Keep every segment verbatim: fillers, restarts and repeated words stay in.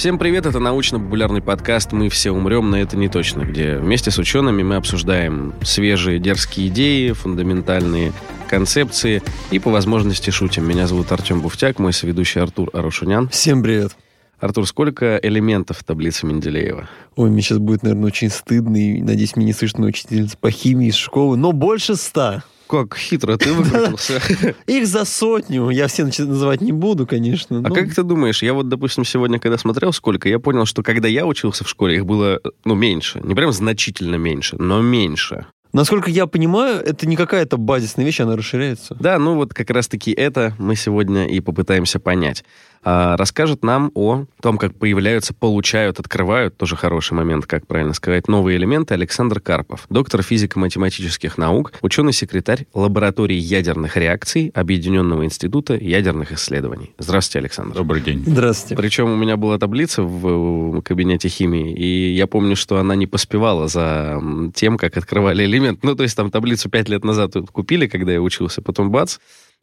Всем привет, это научно-популярный подкаст «Мы все умрем, но это не точно», где вместе с учеными мы обсуждаем свежие дерзкие идеи, фундаментальные концепции и по возможности шутим. Меня зовут Артем Буфтяк, мой соведущий Артур Арушанян. Всем привет. Артур, сколько элементов в таблице Менделеева? Ой, мне сейчас будет, наверное, очень стыдно, и, надеюсь, меня не слышно учительница по химии из школы, но больше ста. Как хитро ты выкрутился. Их за сотню. Я все называть не буду, конечно. А но... как ты думаешь? Я вот, допустим, сегодня, когда смотрел, сколько, я понял, что когда я учился в школе, их было, ну, меньше. Не прям значительно меньше, но меньше. Насколько я понимаю, это не какая-то базисная вещь, она расширяется. Да, ну вот как раз-таки это мы сегодня и попытаемся понять. А, расскажет нам о том, как появляются, получают, открывают, тоже хороший момент, как правильно сказать, новые элементы, Александр Карпов, доктор физико-математических наук, ученый-секретарь лаборатории ядерных реакций Объединенного института ядерных исследований. Здравствуйте, Александр. Добрый день. Здравствуйте. Причем у меня была таблица в кабинете химии, и я помню, что она не поспевала за тем, как открывали элементы. Ну, то есть там таблицу пять лет назад купили, когда я учился, потом бац,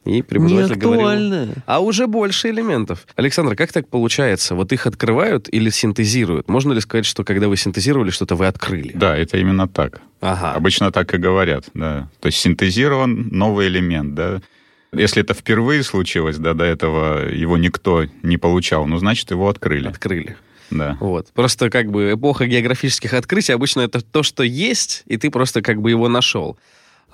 и преподаватель говорил, а уже больше элементов. Александр, как так получается? Вот их открывают или синтезируют? Можно ли сказать, что когда вы синтезировали что-то, вы открыли? Да, это именно так. Ага. Обычно так и говорят, да. То есть синтезирован новый элемент, да. Если это впервые случилось, да, до этого его никто не получал, ну, значит, его открыли. Открыли. Да. Вот. Просто как бы эпоха географических открытий, обычно это то, что есть, и ты просто как бы его нашел.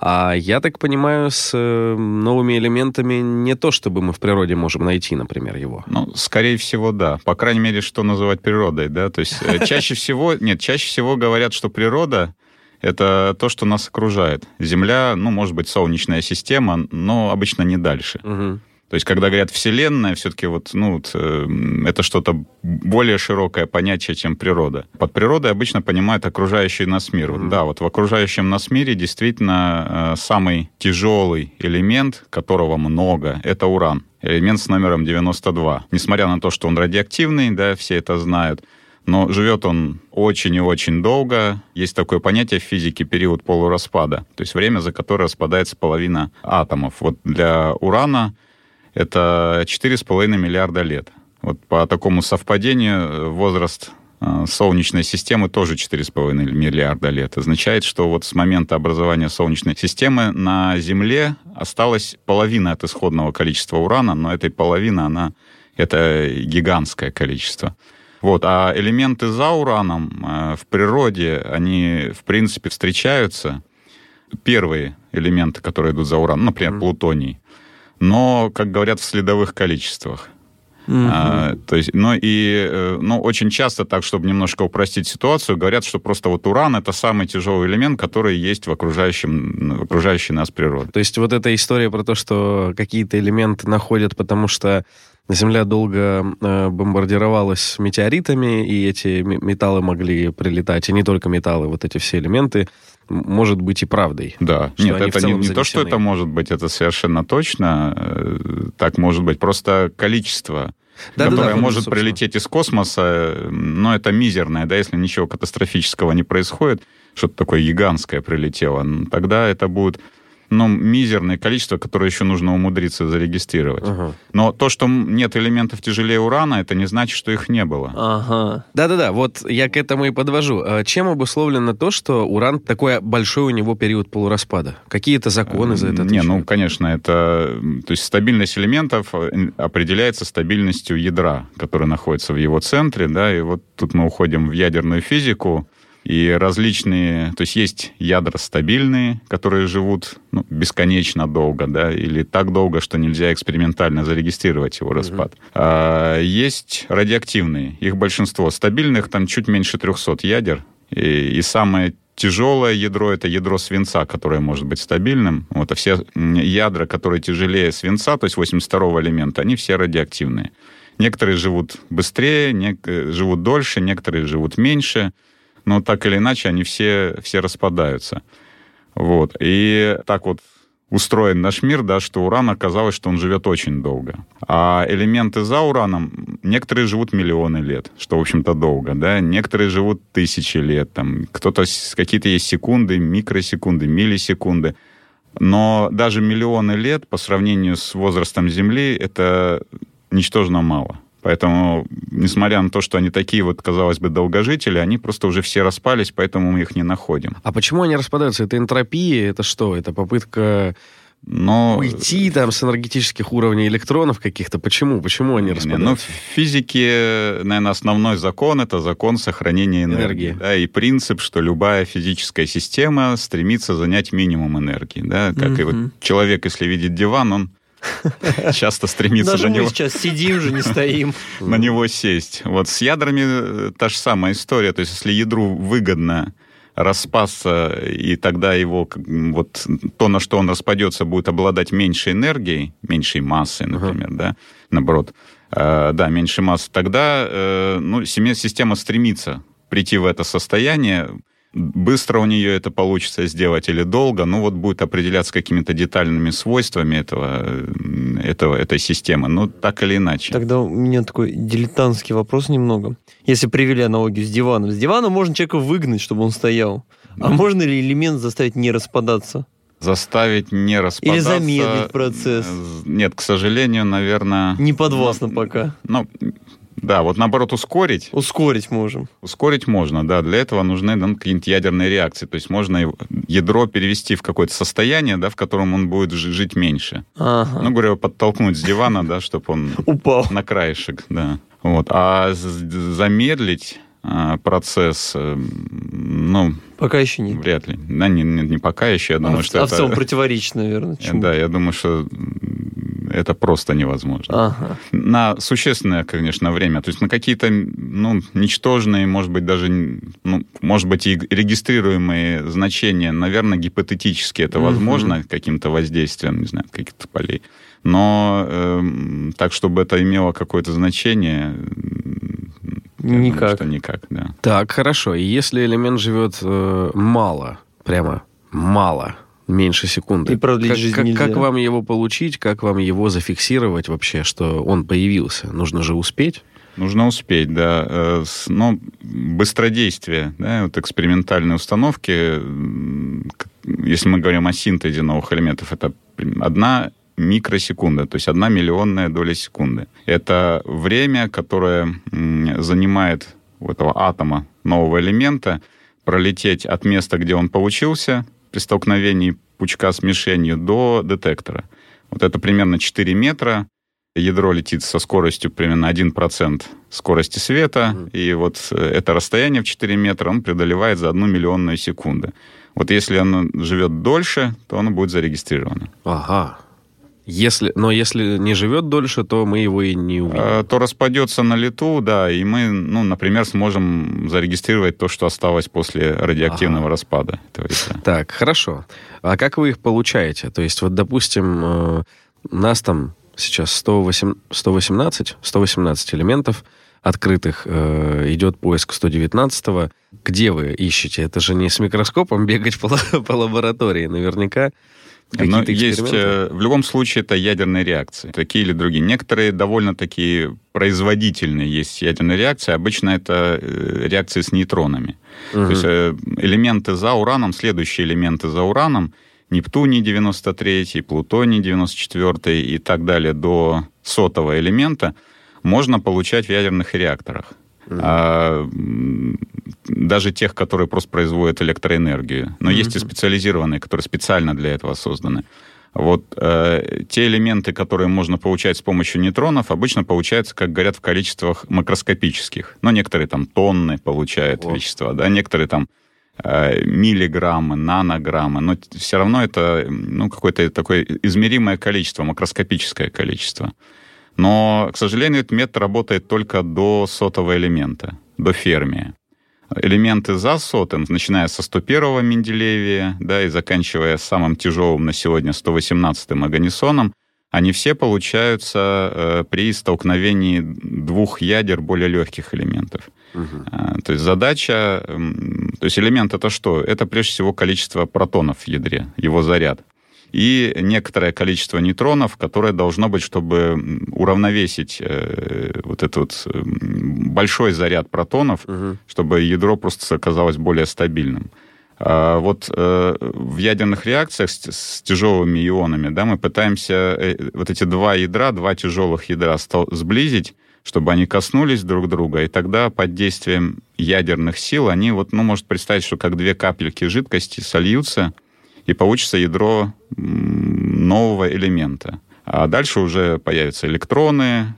А я так понимаю, с э, новыми элементами не то, чтобы мы в природе можем найти, например, его. Ну, скорее всего, да. По крайней мере, что называть природой, да? То есть чаще всего, нет, чаще всего говорят, что природа — это то, что нас окружает. Земля, ну, может быть, солнечная система, но обычно не дальше. Угу. То есть, когда говорят «вселенная», все-таки вот, ну, вот, э, это что-то более широкое понятие, чем природа. Под природой обычно понимают окружающий нас мир. Mm-hmm. Вот, да, вот в окружающем нас мире действительно э, самый тяжелый элемент, которого много, это уран. Элемент с номером девяносто два. Несмотря на то, что он радиоактивный, да, все это знают, но живет он очень и очень долго. Есть такое понятие в физике — период полураспада. То есть время, за которое распадается половина атомов. Вот для урана это четыре с половиной миллиарда лет. Вот по такому совпадению возраст Солнечной системы тоже четыре с половиной миллиарда лет. Означает, что вот с момента образования Солнечной системы на Земле осталась половина от исходного количества урана, но этой половина, она, это гигантское количество. Вот, а элементы за ураном в природе, они, в принципе, встречаются. Первые элементы, которые идут за ураном, например, плутоний, но, как говорят, в следовых количествах. Mm-hmm. А, то есть, ну, и, ну, очень часто, так, чтобы немножко упростить ситуацию, говорят, что просто вот уран — это самый тяжелый элемент, который есть в, окружающем, в окружающей нас природе. То есть вот эта история про то, что какие-то элементы находят, потому что Земля долго бомбардировалась метеоритами, и эти металлы могли прилетать, и не только металлы, вот эти все элементы, может быть и правдой. Да, нет, это не, не то, что это может быть, это совершенно точно. Так может быть, просто количество, да, которое да, да, может собственно. прилететь из космоса, но это мизерное, да, если ничего катастрофического не происходит, что-то такое гигантское прилетело, тогда это будет... ну, мизерное количество, которое еще нужно умудриться зарегистрировать. Ага. Но то, что нет элементов тяжелее урана, это не значит, что их не было. Ага. Да-да-да, вот я к этому и подвожу. Чем обусловлено то, что уран, такой большой у него период полураспада? Какие-то законы за это отвечают? Не, ну, конечно, это... То есть стабильность элементов определяется стабильностью ядра, которое находится в его центре, да, и вот тут мы уходим в ядерную физику. И различные, то есть есть ядра стабильные, которые живут ну, бесконечно долго, да, или так долго, что нельзя экспериментально зарегистрировать его распад. Mm-hmm. А, есть радиоактивные, их большинство. Стабильных там чуть меньше трехсот ядер. И, и самое тяжелое ядро — это ядро свинца, которое может быть стабильным. Вот, а все ядра, которые тяжелее свинца, то есть восемьдесят второго элемента, они все радиоактивные. Некоторые живут быстрее, некоторые живут дольше, некоторые живут меньше. Но так или иначе они все, все распадаются. Вот. И так вот устроен наш мир, да, что уран оказалось, что он живет очень долго. А элементы за ураном, некоторые живут миллионы лет, что, в общем-то, долго. Да? Некоторые живут тысячи лет. Там, кто-то, какие-то есть секунды, микросекунды, миллисекунды. Но даже миллионы лет по сравнению с возрастом Земли это ничтожно мало. Поэтому, несмотря на то, что они такие вот, казалось бы, долгожители, они просто уже все распались, поэтому мы их не находим. А почему они распадаются? Это энтропия? Это что? Это попытка... Но... уйти там с энергетических уровней электронов каких-то? Почему? Почему они распадаются? Ну, в физике, наверное, основной закон – это закон сохранения энергии. энергии. Да, и принцип, что любая физическая система стремится занять минимум энергии. Да? Как mm-hmm. и вот человек, если видит диван, он часто стремится Даже на мы него... сейчас сидим же, не стоим. на него сесть. Вот с ядрами та же самая история. То есть, если ядру выгодно распасться, и тогда его вот то, на что он распадется, будет обладать меньшей энергией, меньшей массой, например, uh-huh. да, наоборот, э, да, меньше массы, тогда э, ну, система стремится прийти в это состояние. Быстро у нее это получится сделать или долго, ну вот будет определяться какими-то детальными свойствами этого, этого, этой системы, ну так или иначе. Тогда у меня такой дилетантский вопрос немного. Если привели аналогию с диваном, с дивана можно человека выгнать, чтобы он стоял, да. А можно ли элемент заставить не распадаться? Заставить не распадаться. Или замедлить процесс? Нет, к сожалению, наверное... Не подвластно ну, пока. Ну... Да, вот наоборот, ускорить. Ускорить можем. Ускорить можно, да. Для этого нужны ну, какие-нибудь ядерные реакции. То есть можно ядро перевести в какое-то состояние, да, в котором он будет жить меньше. Ага. Ну, говорю, подтолкнуть с дивана, да, чтобы он упал на краешек. Да. Вот. А замедлить процесс, ну... Пока еще нет. Вряд ли. Да, не, не, не пока еще, я думаю, а что а это... А в целом противоречит, наверное. Чему? Да, я думаю, что... Это просто невозможно. Ага. На существенное, конечно, время. То есть на какие-то ну, ничтожные, может быть, даже ну, может быть, и регистрируемые значения, наверное, гипотетически это возможно угу. каким-то воздействием, не знаю, каких-то полей. Но э, так, чтобы это имело какое-то значение... Никак. Думаю, что никак, да. Так, хорошо. И если элемент живет э, мало, прямо мало... меньше секунды. И продлить жизнь нельзя. Как, как вам его получить, как вам его зафиксировать вообще, что он появился? Нужно же успеть? Нужно успеть, да. Но быстродействие, да, вот экспериментальные установки, если мы говорим о синтезе новых элементов, это одна микросекунда, то есть одна миллионная доля секунды. Это время, которое занимает у этого атома нового элемента пролететь от места, где он получился, при столкновении пучка с мишенью до детектора. Вот это примерно четыре метра. Ядро летит со скоростью примерно один процент скорости света. Mm-hmm. И вот это расстояние в четыре метра он преодолевает за одну миллионную секунду. Вот если оно живет дольше, то оно будет зарегистрировано. Ага. Если, но если не живет дольше, то мы его и не увидим. А, то распадется на лету, да, и мы, ну, например, сможем зарегистрировать то, что осталось после радиоактивного ага. распада. Так, хорошо. А как вы их получаете? То есть, вот, допустим, нас там сейчас сто восемнадцать элементов открытых, идет поиск сто девятнадцатого. Где вы ищете? Это же не с микроскопом бегать по, по лаборатории, наверняка. Но есть, в любом случае, это ядерные реакции, такие или другие. Некоторые довольно-таки производительные есть ядерные реакции. Обычно это реакции с нейтронами. Угу. То есть элементы за ураном, следующие элементы за ураном, Нептуний девяносто третий, Плутоний девяносто четвертый и так далее до сотого элемента, можно получать в ядерных реакторах. Mm-hmm. А, даже тех, которые просто производят электроэнергию. Но mm-hmm. есть и специализированные, которые специально для этого созданы. Вот э, те элементы, которые можно получать с помощью нейтронов, обычно получаются, как говорят, в количествах макроскопических. Но некоторые там тонны получают oh. вещества, да, некоторые там э, миллиграммы, нанограммы. Но все равно это ну, какое-то такое измеримое количество, макроскопическое количество. Но, к сожалению, этот метод работает только до сотого элемента, до Фермия. Элементы за сотым, начиная со сто первого Менделевия, да, и заканчивая самым тяжелым на сегодня сто восемнадцатым Оганесоном, они все получаются э, при столкновении двух ядер более легких элементов. Угу. А, то есть задача... Э, то есть элемент — это что? Это, прежде всего, количество протонов в ядре, его заряд. И некоторое количество нейтронов, которое должно быть, чтобы уравновесить э, вот этот вот большой заряд протонов, угу. чтобы ядро просто оказалось более стабильным. А вот э, в ядерных реакциях с, с тяжелыми ионами, да, мы пытаемся э, вот эти два ядра, два тяжелых ядра стал, сблизить, чтобы они коснулись друг друга, и тогда под действием ядерных сил они, вот, ну, может представить, что как две капельки жидкости сольются, и получится ядро нового элемента. А дальше уже появятся электроны,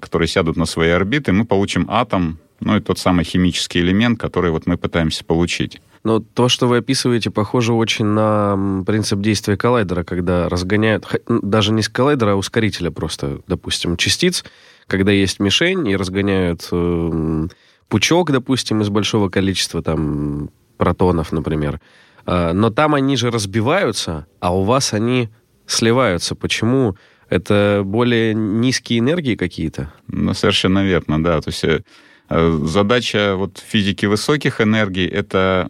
которые сядут на свои орбиты, и мы получим атом, ну, и тот самый химический элемент, который вот мы пытаемся получить. Но то, что вы описываете, похоже очень на принцип действия коллайдера, когда разгоняют, даже не с коллайдера, а ускорителя просто, допустим, частиц, когда есть мишень и разгоняют э, пучок, допустим, из большого количества там протонов, например. Э, но там они же разбиваются, а у вас они сливаются. Почему? Это более низкие энергии какие-то? Ну, совершенно верно, да. То есть э, задача вот физики высоких энергий — это...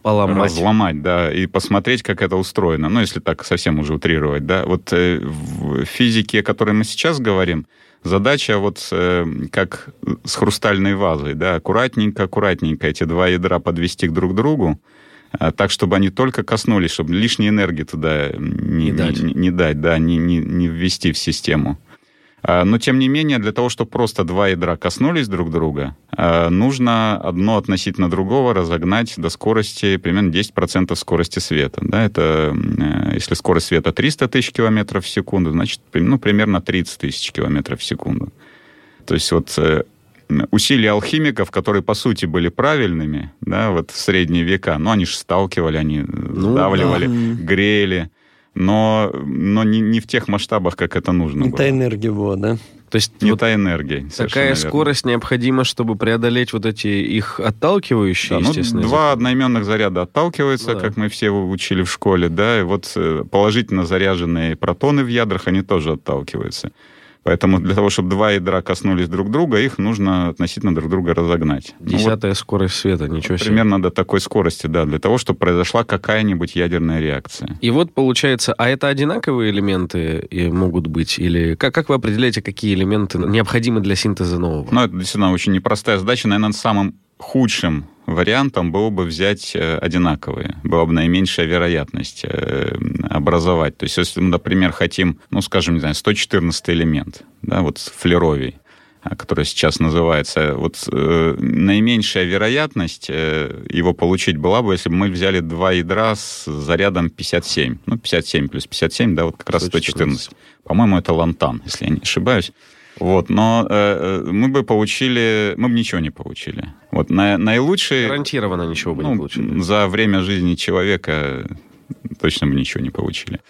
Поломать. Разломать, да, и посмотреть, как это устроено. Ну, если так совсем уже утрировать, да. Вот э, в физике, о которой мы сейчас говорим, задача вот э, как с хрустальной вазой, да, аккуратненько-аккуратненько эти два ядра подвести друг к другу, э, так, чтобы они только коснулись, чтобы лишней энергии туда не, не, дать. не, не дать, да, не, не, не ввести в систему. Но, тем не менее, для того, чтобы просто два ядра коснулись друг друга, нужно одно относительно другого разогнать до скорости примерно десять процентов скорости света. Да, это, если скорость света триста тысяч километров в секунду, значит, ну, примерно тридцать тысяч километров в секунду. То есть вот усилия алхимиков, которые, по сути, были правильными, да, вот в средние века, ну, они же сталкивали, они сдавливали, ну, да. грели. Но, но не, не в тех масштабах, как это нужно не было. Не та энергия была, да? То есть не вот та энергия. Такая скорость необходима, чтобы преодолеть вот эти их отталкивающие, да, естественно. Ну, два одноименных заряда отталкиваются, ну, как да. мы все учили в школе, да, и вот положительно заряженные протоны в ядрах, они тоже отталкиваются. Поэтому для того, чтобы два ядра коснулись друг друга, их нужно относительно друг друга разогнать. Десятая ну, вот, скорость света, ничего себе. Примерно до такой скорости, да, для того, чтобы произошла какая-нибудь ядерная реакция. И вот получается, а это одинаковые элементы могут быть? Или как, как вы определяете, какие элементы необходимы для синтеза нового? Ну, это действительно очень непростая задача. Наверное, самым худшим вариантом было бы взять одинаковые. Была бы наименьшая вероятность образовать. То есть, если мы, например, хотим, ну, скажем, не знаю, сто четырнадцатый элемент, да, вот Флеровий, который сейчас называется, вот э, наименьшая вероятность э, его получить была бы, если бы мы взяли два ядра с зарядом пятьдесят семь. Ну, пятьдесят семь плюс пятьдесят семь, да, вот как раз сто четырнадцать. По-моему, это лантан, если я не ошибаюсь. Вот, но э, мы бы получили... Мы бы ничего не получили. Вот, на, наилучшие... Гарантированно ничего бы ну, не получили. За время жизни человека точно бы ничего не получили.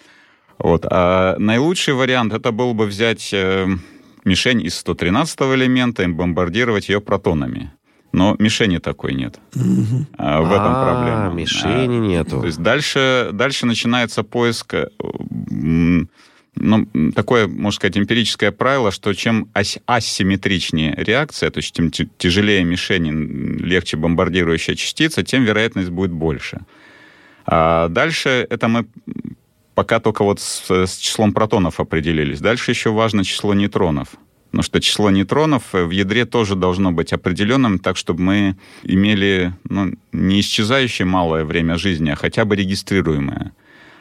Вот, а наилучший вариант это был бы взять э, мишень из сто тринадцатого элемента и бомбардировать ее протонами. Но мишени такой нет. Mm-hmm. А, в этом а, проблема. Мишени а, нету. То есть дальше, дальше начинается поиск... Ну, такое, можно сказать, эмпирическое правило, что чем ас- асимметричнее реакция, то есть тем тяжелее мишени, легче бомбардирующая частица, тем вероятность будет больше. А дальше это мы пока только вот с, с числом протонов определились. Дальше еще важно число нейтронов. Потому что число нейтронов в ядре тоже должно быть определенным, так, чтобы мы имели ну, не исчезающее малое время жизни, а хотя бы регистрируемое.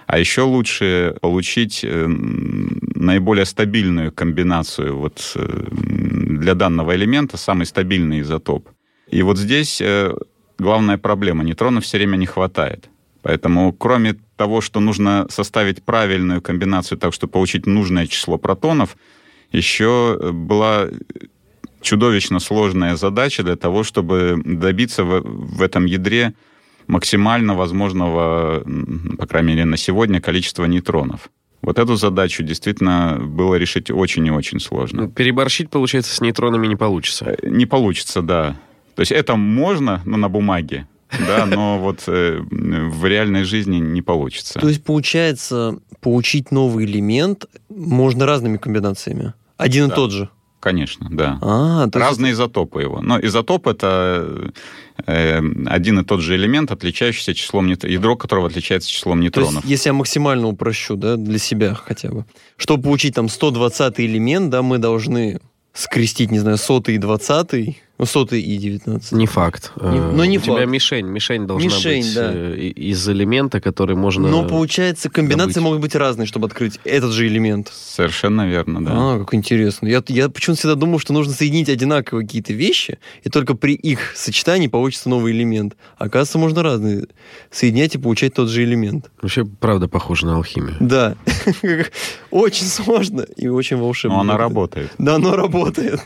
А еще лучше получить наиболее стабильную комбинацию вот для данного элемента, самый стабильный изотоп. И вот здесь главная проблема. Нейтронов все время не хватает. Поэтому кроме того, что нужно составить правильную комбинацию так, чтобы получить нужное число протонов, еще была чудовищно сложная задача для того, чтобы добиться в этом ядре максимально возможного, по крайней мере, на сегодня, количества нейтронов. Вот эту задачу действительно было решить очень и очень сложно. Переборщить, получается, с нейтронами не получится? Не получится, да. То есть это можно, но на бумаге, да, но вот в реальной жизни не получится. То есть, получается, получить новый элемент можно разными комбинациями? Один и тот же? Конечно, да. А, разные есть... изотопы его. Но изотоп — это э, один и тот же элемент, отличающийся числом нейтронов, ядро которого отличается числом нейтронов. То есть, если я максимально упрощу, да, для себя хотя бы, чтобы получить там сто двадцатый элемент, да, мы должны скрестить, не знаю, сотый и двадцатый, Ну, сотый и девятнадцатый. Не факт. Не, но не У факт. тебя мишень. Мишень должна мишень, быть да. из элемента, который можно... Но, получается, комбинации добыть. могут быть разные, чтобы открыть этот же элемент. Совершенно верно, да. А, как интересно. Я, я почему-то всегда думал, что нужно соединить одинаковые какие-то вещи, и только при их сочетании получится новый элемент. Оказывается, можно разные соединять и получать тот же элемент. Вообще, правда, похоже на алхимию. Да. Очень сложно и очень волшебно. Но она работает. Да, она работает.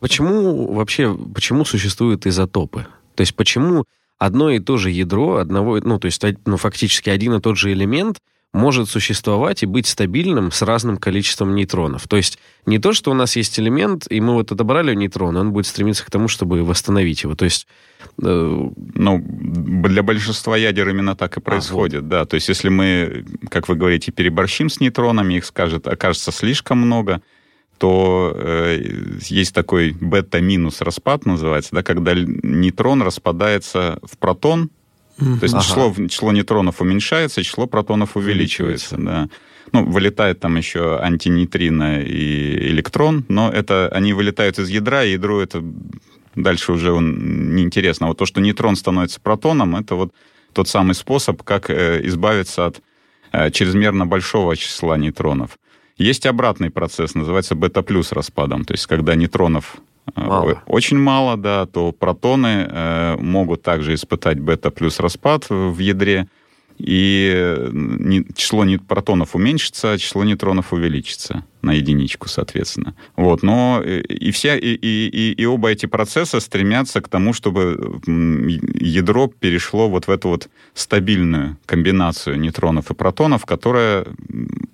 Почему вообще, почему существуют изотопы? То есть почему одно и то же ядро, одного, ну, то есть, ну, фактически один и тот же элемент может существовать и быть стабильным с разным количеством нейтронов? То есть не то, что у нас есть элемент, и мы вот отобрали нейтрон, он будет стремиться к тому, чтобы восстановить его. То есть... Э... Ну, для большинства ядер именно так и происходит, а, вот. да. То есть если мы, как вы говорите, переборщим с нейтронами, их скажет, окажется слишком много... то э, есть такой бета-минус распад, называется, да, когда нейтрон распадается в протон, mm-hmm. то есть ага. число, число нейтронов уменьшается, число протонов увеличивается. увеличивается. Да. Ну, вылетает там еще антинейтрино и электрон, но это они вылетают из ядра, и ядро это дальше уже неинтересно. А вот то, что нейтрон становится протоном, это вот тот самый способ, как э, избавиться от э, чрезмерно большого числа нейтронов. Есть обратный процесс, называется бета-плюс распадом. То есть, когда нейтронов мало. очень мало, да, то протоны э, могут также испытать бета-плюс распад в ядре, и не, число не, протонов уменьшится, а число нейтронов увеличится на единичку, соответственно. Вот, но и, и, вся, и, и, и оба эти процесса стремятся к тому, чтобы ядро перешло вот в эту вот стабильную комбинацию нейтронов и протонов, которая...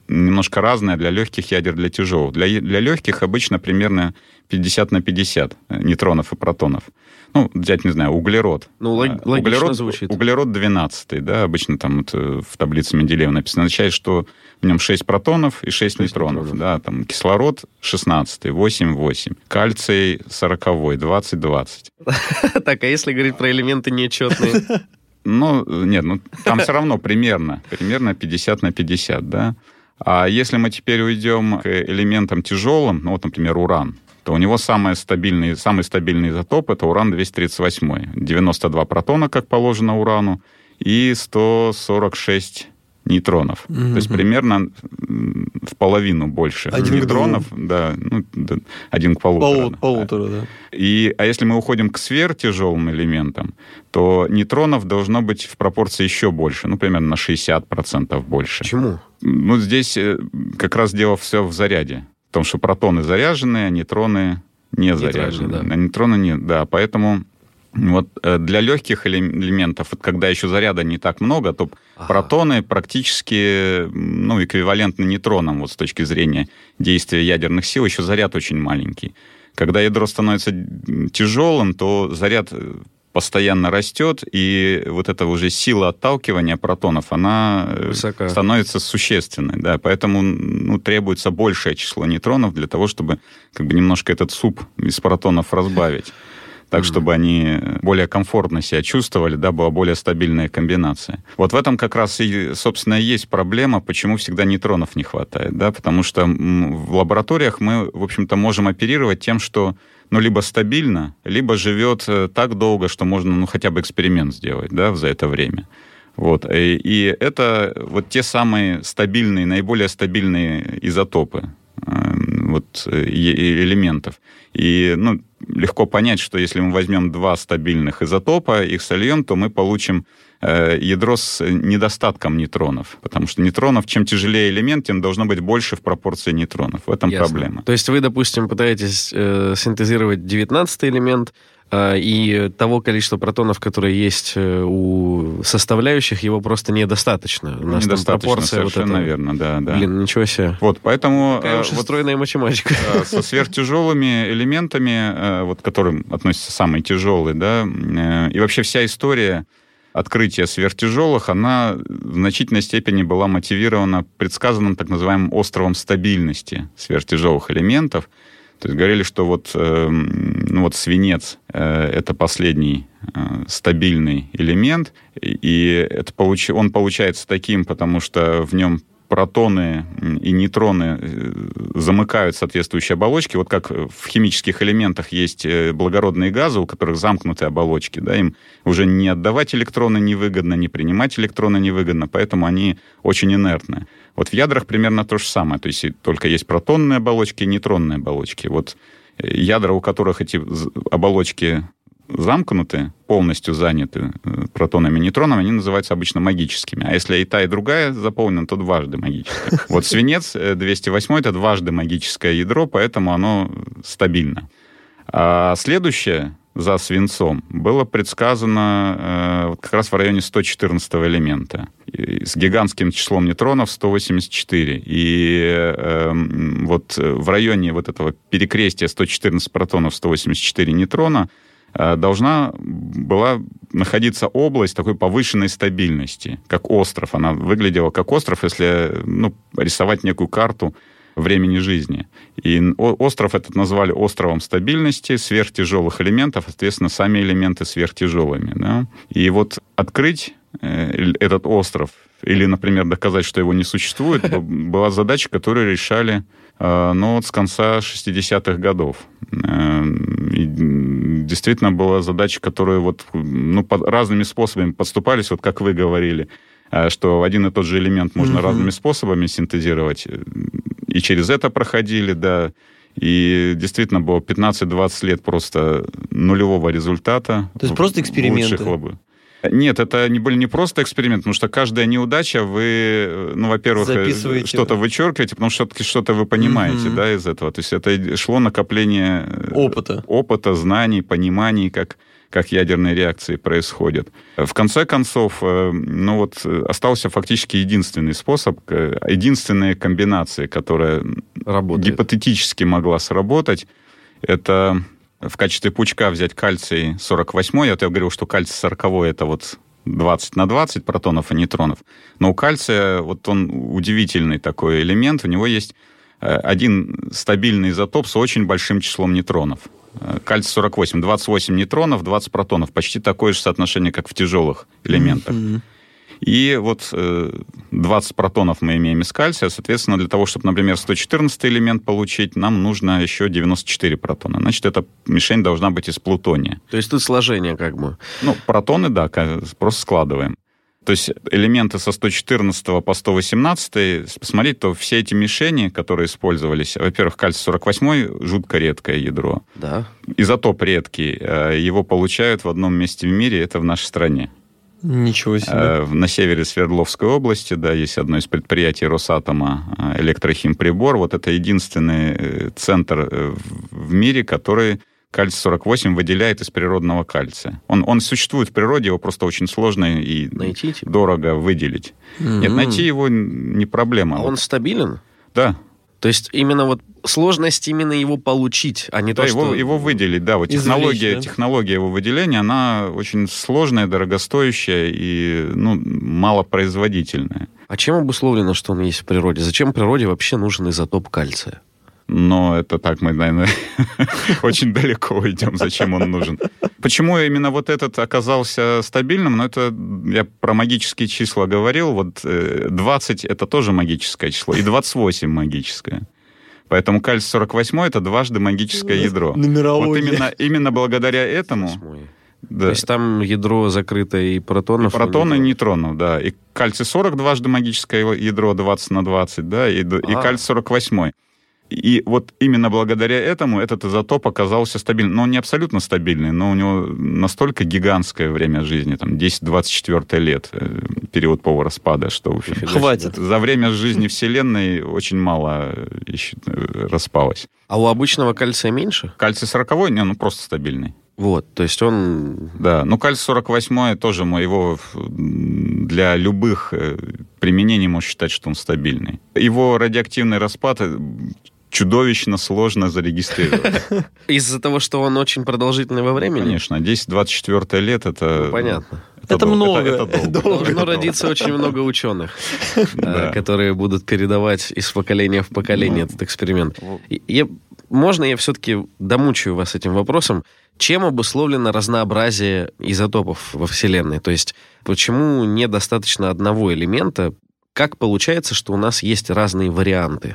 немножко разная для легких ядер, для тяжелых. Для, для легких обычно примерно пятьдесят на пятьдесят нейтронов и протонов. Ну, взять, не знаю, углерод. Ну, лог- логично звучит. Углерод двенадцатый, да, обычно там вот в таблице Менделеева написано, означает, что в нем шесть протонов и шесть, шесть нейтронов. нейтронов. Да, там кислород шестнадцатый, восемь восемь, кальций сороковой, двадцать двадцать. Так, а если говорить про элементы нечетные? Ну, нет, ну там все равно примерно, примерно пятьдесят на пятьдесят, да. А если мы теперь уйдем к элементам тяжелым, ну вот, например, уран, то у него самый стабильный, самый стабильный изотоп – это уран двести тридцать восемь. девяносто два протона, как положено урану, и сто сорок шесть нейтронов. Mm-hmm. То есть примерно в половину больше один нейтронов. Да, ну, да, один к полутора. Пол, полутора да. Да. И, а если мы уходим к сверхтяжелым элементам, то нейтронов должно быть в пропорции еще больше, ну, примерно на шестьдесят процентов больше. Почему? Ну, здесь как раз дело все в заряде. В том, что протоны заряжены, а нейтроны не нейтроны, заряжены. Да. А нейтроны не... Да, поэтому... Вот для легких элементов, когда еще заряда не так много, то ага. протоны практически ну, эквивалентны нейтронам вот, с точки зрения действия ядерных сил, еще заряд очень маленький. Когда ядро становится тяжелым, то заряд постоянно растет, и вот эта уже сила отталкивания протонов, она высока. Становится существенной. Да, поэтому ну, требуется большее число нейтронов для того, чтобы как бы, немножко этот суп из протонов разбавить. Так, mm-hmm. чтобы они более комфортно себя чувствовали, да, была более стабильная комбинация. Вот в этом как раз и, собственно, и есть проблема, почему всегда нейтронов не хватает, да, потому что в лабораториях мы, в общем-то, можем оперировать тем, что, ну, либо стабильно, либо живет так долго, что можно, ну, хотя бы эксперимент сделать, да, за это время. Вот. И, и это вот те самые стабильные, наиболее стабильные изотопы, вот, элементов. И, ну, легко понять, что если мы возьмем два стабильных изотопа, их сольем, то мы получим э, ядро с недостатком нейтронов. Потому что нейтронов, чем тяжелее элемент, тем должно быть больше в пропорции нейтронов. В этом Ясно. проблема. То есть вы, допустим, пытаетесь э, синтезировать девятнадцатый элемент, э, и того количества протонов, которые есть у составляющих, его просто недостаточно. У нас недостаточно, там пропорция совершенно вот это... верно, да, да. Блин, ничего себе. Вот, поэтому... Такая уж вот, стройная математика. Э, со сверхтяжелыми элементами... вот, к которым относятся самые тяжелые, да, и вообще вся история открытия сверхтяжелых, она в значительной степени была мотивирована предсказанным так называемым островом стабильности сверхтяжелых элементов. То есть говорили, что вот, э, ну, вот свинец э, это последний э, стабильный элемент, и это получ... он получается таким, потому что в нем протоны и нейтроны замыкают соответствующие оболочки. Вот как в химических элементах есть благородные газы, у которых замкнутые оболочки, да, им уже не отдавать электроны невыгодно, не принимать электроны невыгодно, поэтому они очень инертны. Вот в ядрах примерно то же самое, то есть только есть протонные оболочки и нейтронные оболочки. Вот ядра, у которых эти оболочки замкнуты, полностью заняты протонами и нейтронами, они называются обычно магическими. А если и та, и другая заполнена, то дважды магическая. Вот свинец двести восемь это дважды магическое ядро, поэтому оно стабильно. А следующее за свинцом было предсказано как раз в районе сто четырнадцатого элемента с гигантским числом нейтронов сто восемьдесят четыре. И э, вот в районе вот этого перекрестия сто четырнадцать протонов, сто восемьдесят четыре нейтрона должна была находиться область такой повышенной стабильности, как остров. Она выглядела как остров, если ну, рисовать некую карту времени жизни. И остров этот назвали островом стабильности сверхтяжелых элементов, соответственно, сами элементы сверхтяжелыми. Да? И вот открыть этот остров или, например, доказать, что его не существует, была задача, которую решали ну, вот с конца шестидесятых годов. Действительно была задача, которую вот, ну, под разными способами подступались, вот как вы говорили, что один и тот же элемент можно mm-hmm. разными способами синтезировать. И через это проходили, да. И действительно было пятнадцать-двадцать лет просто нулевого результата. То есть в, просто эксперименты? Нет, это не, не просто эксперимент, потому что каждая неудача, вы, ну, во-первых, что-то вычеркиваете, потому что все-таки что-то вы понимаете, mm-hmm. да, из этого. То есть это шло накопление опыта, опыта знаний, пониманий, как, как ядерные реакции происходят. В конце концов, ну, вот остался фактически единственный способ, единственная комбинация, которая работает. Гипотетически могла сработать, это... В качестве пучка взять кальций сорок восемь, я говорил, что кальций сорок это вот двадцать на двадцать протонов и нейтронов, но у кальция вот он удивительный такой элемент, у него есть один стабильный изотоп с очень большим числом нейтронов. Кальций сорок восемь, двадцать восемь нейтронов, двадцать протонов, почти такое же соотношение, как в тяжелых элементах. Mm-hmm. И вот двадцать протонов мы имеем из кальция. Соответственно, для того, чтобы, например, сто четырнадцатый элемент получить, нам нужно еще девяносто четыре протона. Значит, эта мишень должна быть из плутония. То есть тут сложение как бы. Ну, протоны, да, просто складываем. То есть элементы со сто четырнадцатого по сто восемнадцатый, посмотреть, то все эти мишени, которые использовались, во-первых, кальций-сорок восемь жутко редкое ядро. Да. Изотоп редкий. Его получают в одном месте в мире, это в нашей стране. Ничего себе. На севере Свердловской области, да, есть одно из предприятий Росатома, Электрохимприбор. Вот это единственный центр в мире, который кальций-сорок восемь выделяет из природного кальция. Он, он существует в природе, его просто очень сложно и найти, типа? Дорого выделить. Угу. Нет, найти его не проблема. Он вот. Стабилен? Да. То есть именно вот сложность именно его получить, а не да, то, его, что... его выделить, да. Вот технология, извлечь, да? Технология его выделения, она очень сложная, дорогостоящая и ну, малопроизводительная. А чем обусловлено, что он есть в природе? Зачем в природе вообще нужен изотоп кальция? Но это так мы, наверное, очень далеко идем, зачем он нужен. Почему именно вот этот оказался стабильным? Ну, это я про магические числа говорил. Вот двадцать – это тоже магическое число, и двадцать восемь – магическое. Поэтому кальций-сорок восемь – это дважды магическое ядро. Вот именно, именно благодаря этому... Да. То есть там ядро закрыто и протонов, и протон, и нейтронов, да. И кальций-сорок – дважды магическое ядро, двадцать на двадцать, да, и, а. и кальций-сорок восемь. И вот именно благодаря этому этот изотоп оказался стабильным. Но он не абсолютно стабильный, но у него настолько гигантское время жизни, там десять-двадцать четыре лет, период полураспада, что... Общем, хватит. За время жизни Вселенной очень мало еще распалось. А у обычного кальция меньше? Кальций сороковой, не, ну просто стабильный. Вот, то есть он... Да, ну кальций-сорок восемь тоже, мы его для любых применений можно считать, что он стабильный. Его радиоактивный распад... чудовищно сложно зарегистрировать. Из-за того, что он очень продолжительный во времени? Конечно. десять-двадцать четыре лет — это... Ну, понятно. Это, это дол- много. Это, это долго. Должно родиться очень много ученых, которые будут передавать из поколения в поколение этот эксперимент. Можно я все-таки домучаю вас этим вопросом? Чем обусловлено разнообразие изотопов во Вселенной? То есть почему недостаточно одного элемента, Как получается, что у нас есть разные варианты?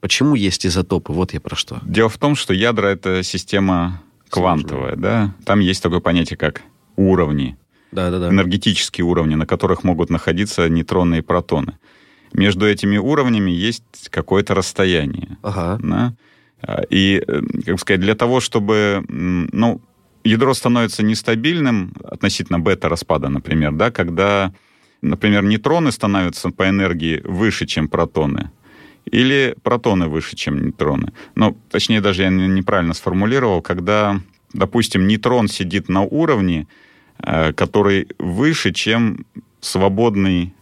Почему есть изотопы? Вот я про что. Дело в том, что ядра — это система квантовая, да? Там есть такое понятие, как уровни. Да, да, да. Энергетические уровни, на которых могут находиться нейтроны и протоны. Между этими уровнями есть какое-то расстояние. Ага. Да? И, как сказать, для того, чтобы... Ну, ядро становится нестабильным относительно бета-распада, например, да, когда, например, нейтроны становятся по энергии выше, чем протоны, или протоны выше, чем нейтроны. Ну, точнее, даже я неправильно сформулировал, когда, допустим, нейтрон сидит на уровне, который выше, чем свободный,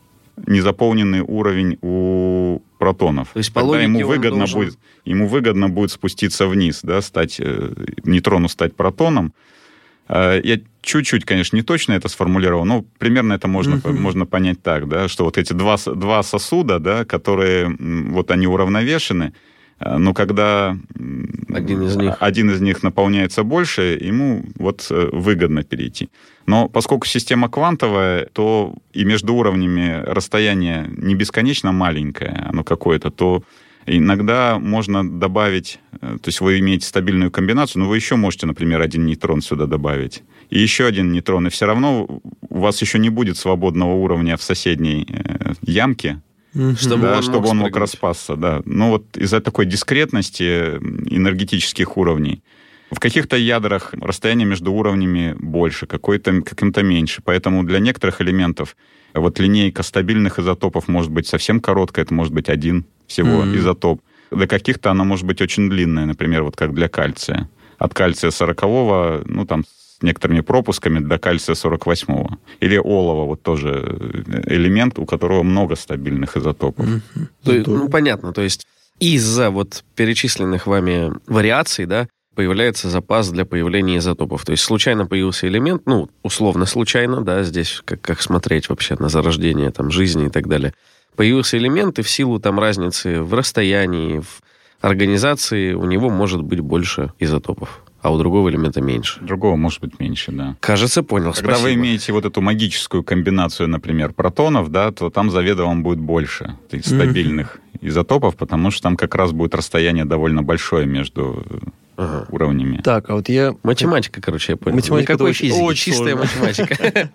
незаполненный уровень у протонов. То есть, по логике, ему выгодно должен... будет, ему выгодно будет спуститься вниз, да, стать, нейтрону стать протоном. Я чуть-чуть, конечно, не точно это сформулировал, но примерно это можно, uh-huh. можно понять так, да, что вот эти два, два сосуда, да, которые вот они уравновешены, но когда один из них, один из них наполняется больше, ему вот выгодно перейти. Но поскольку система квантовая, то и между уровнями расстояние не бесконечно маленькое, оно какое-то, то иногда можно добавить, то есть вы имеете стабильную комбинацию, но вы еще можете, например, один нейтрон сюда добавить, и еще один нейтрон, и все равно у вас еще не будет свободного уровня в соседней ямке, чтобы, да, он, чтобы мог он мог распасться. Да. Но вот из-за такой дискретности энергетических уровней в каких-то ядрах расстояние между уровнями больше, какой-то, каким-то меньше. Поэтому для некоторых элементов вот линейка стабильных изотопов может быть совсем короткая, это может быть один всего mm-hmm. изотоп. Для каких-то она может быть очень длинная, например, вот как для кальция. От кальция сорокового, ну там с некоторыми пропусками, до кальция сорок восьмого. Или олово, вот тоже элемент, у которого много стабильных изотопов. Mm-hmm. То, mm-hmm. Ну, понятно, то есть из-за вот перечисленных вами вариаций, да, появляется запас для появления изотопов. То есть случайно появился элемент, ну, условно случайно, да, здесь как, как смотреть вообще на зарождение там, жизни и так далее. Появился элемент, и в силу там разницы в расстоянии, в организации у него может быть больше изотопов, а у другого элемента меньше. Другого может быть меньше, да. Кажется, понял. Когда спасибо. Вы имеете вот эту магическую комбинацию, например, протонов, да, то там заведомо будет больше стабильных mm-hmm. изотопов, потому что там как раз будет расстояние довольно большое между... Ага. уровнями. Так, а вот я... Математика, короче, я понял. Математика это очень, очень чистая сложно. Математика.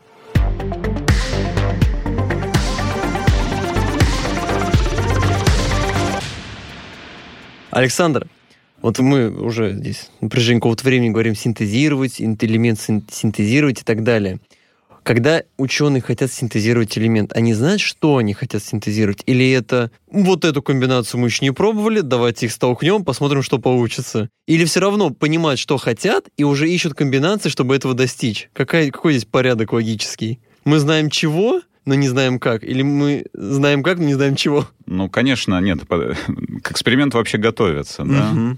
Александр, вот мы уже здесь на протяжении какого-то времени говорим синтезировать, элемент синтезировать и так далее. Когда ученые хотят синтезировать элемент, они знают, что они хотят синтезировать? Или это вот эту комбинацию мы еще не пробовали, давайте их столкнем, посмотрим, что получится? Или все равно понимают, что хотят, и уже ищут комбинации, чтобы этого достичь? Какая, какой здесь порядок логический? Мы знаем чего, но не знаем как? Или мы знаем как, но не знаем чего? Ну, конечно, нет. К эксперименту вообще готовятся, да? Угу.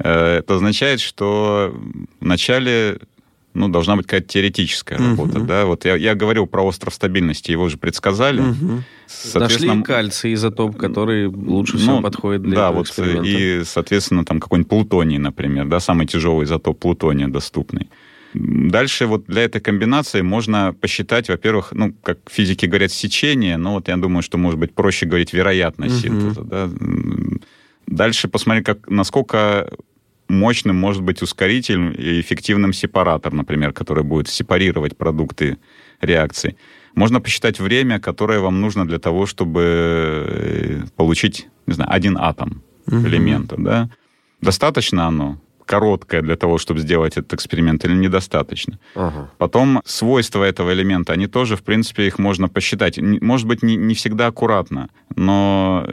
Это означает, что вначале... Ну, должна быть какая-то теоретическая uh-huh. работа, да. Вот я, я говорил про остров стабильности, его же предсказали. Uh-huh. Соответственно... Нашли кальций изотоп, который лучше всего ну, подходит для да, этого вот эксперимента. И, соответственно, там какой-нибудь плутоний, например, да, самый тяжелый изотоп плутония доступный. Дальше вот для этой комбинации можно посчитать, во-первых, ну, как физики говорят, сечение, но вот я думаю, что, может быть, проще говорить вероятность uh-huh. синтеза, да. Дальше посмотреть, как, насколько... мощным может быть ускоритель и эффективным сепаратор, например, который будет сепарировать продукты реакции. Можно посчитать время, которое вам нужно для того, чтобы получить, не знаю, один атом uh-huh. элемента. Да? Достаточно оно короткое для того, чтобы сделать этот эксперимент, или недостаточно? Uh-huh. Потом свойства этого элемента, они тоже, в принципе, их можно посчитать. Может быть, не, не всегда аккуратно, но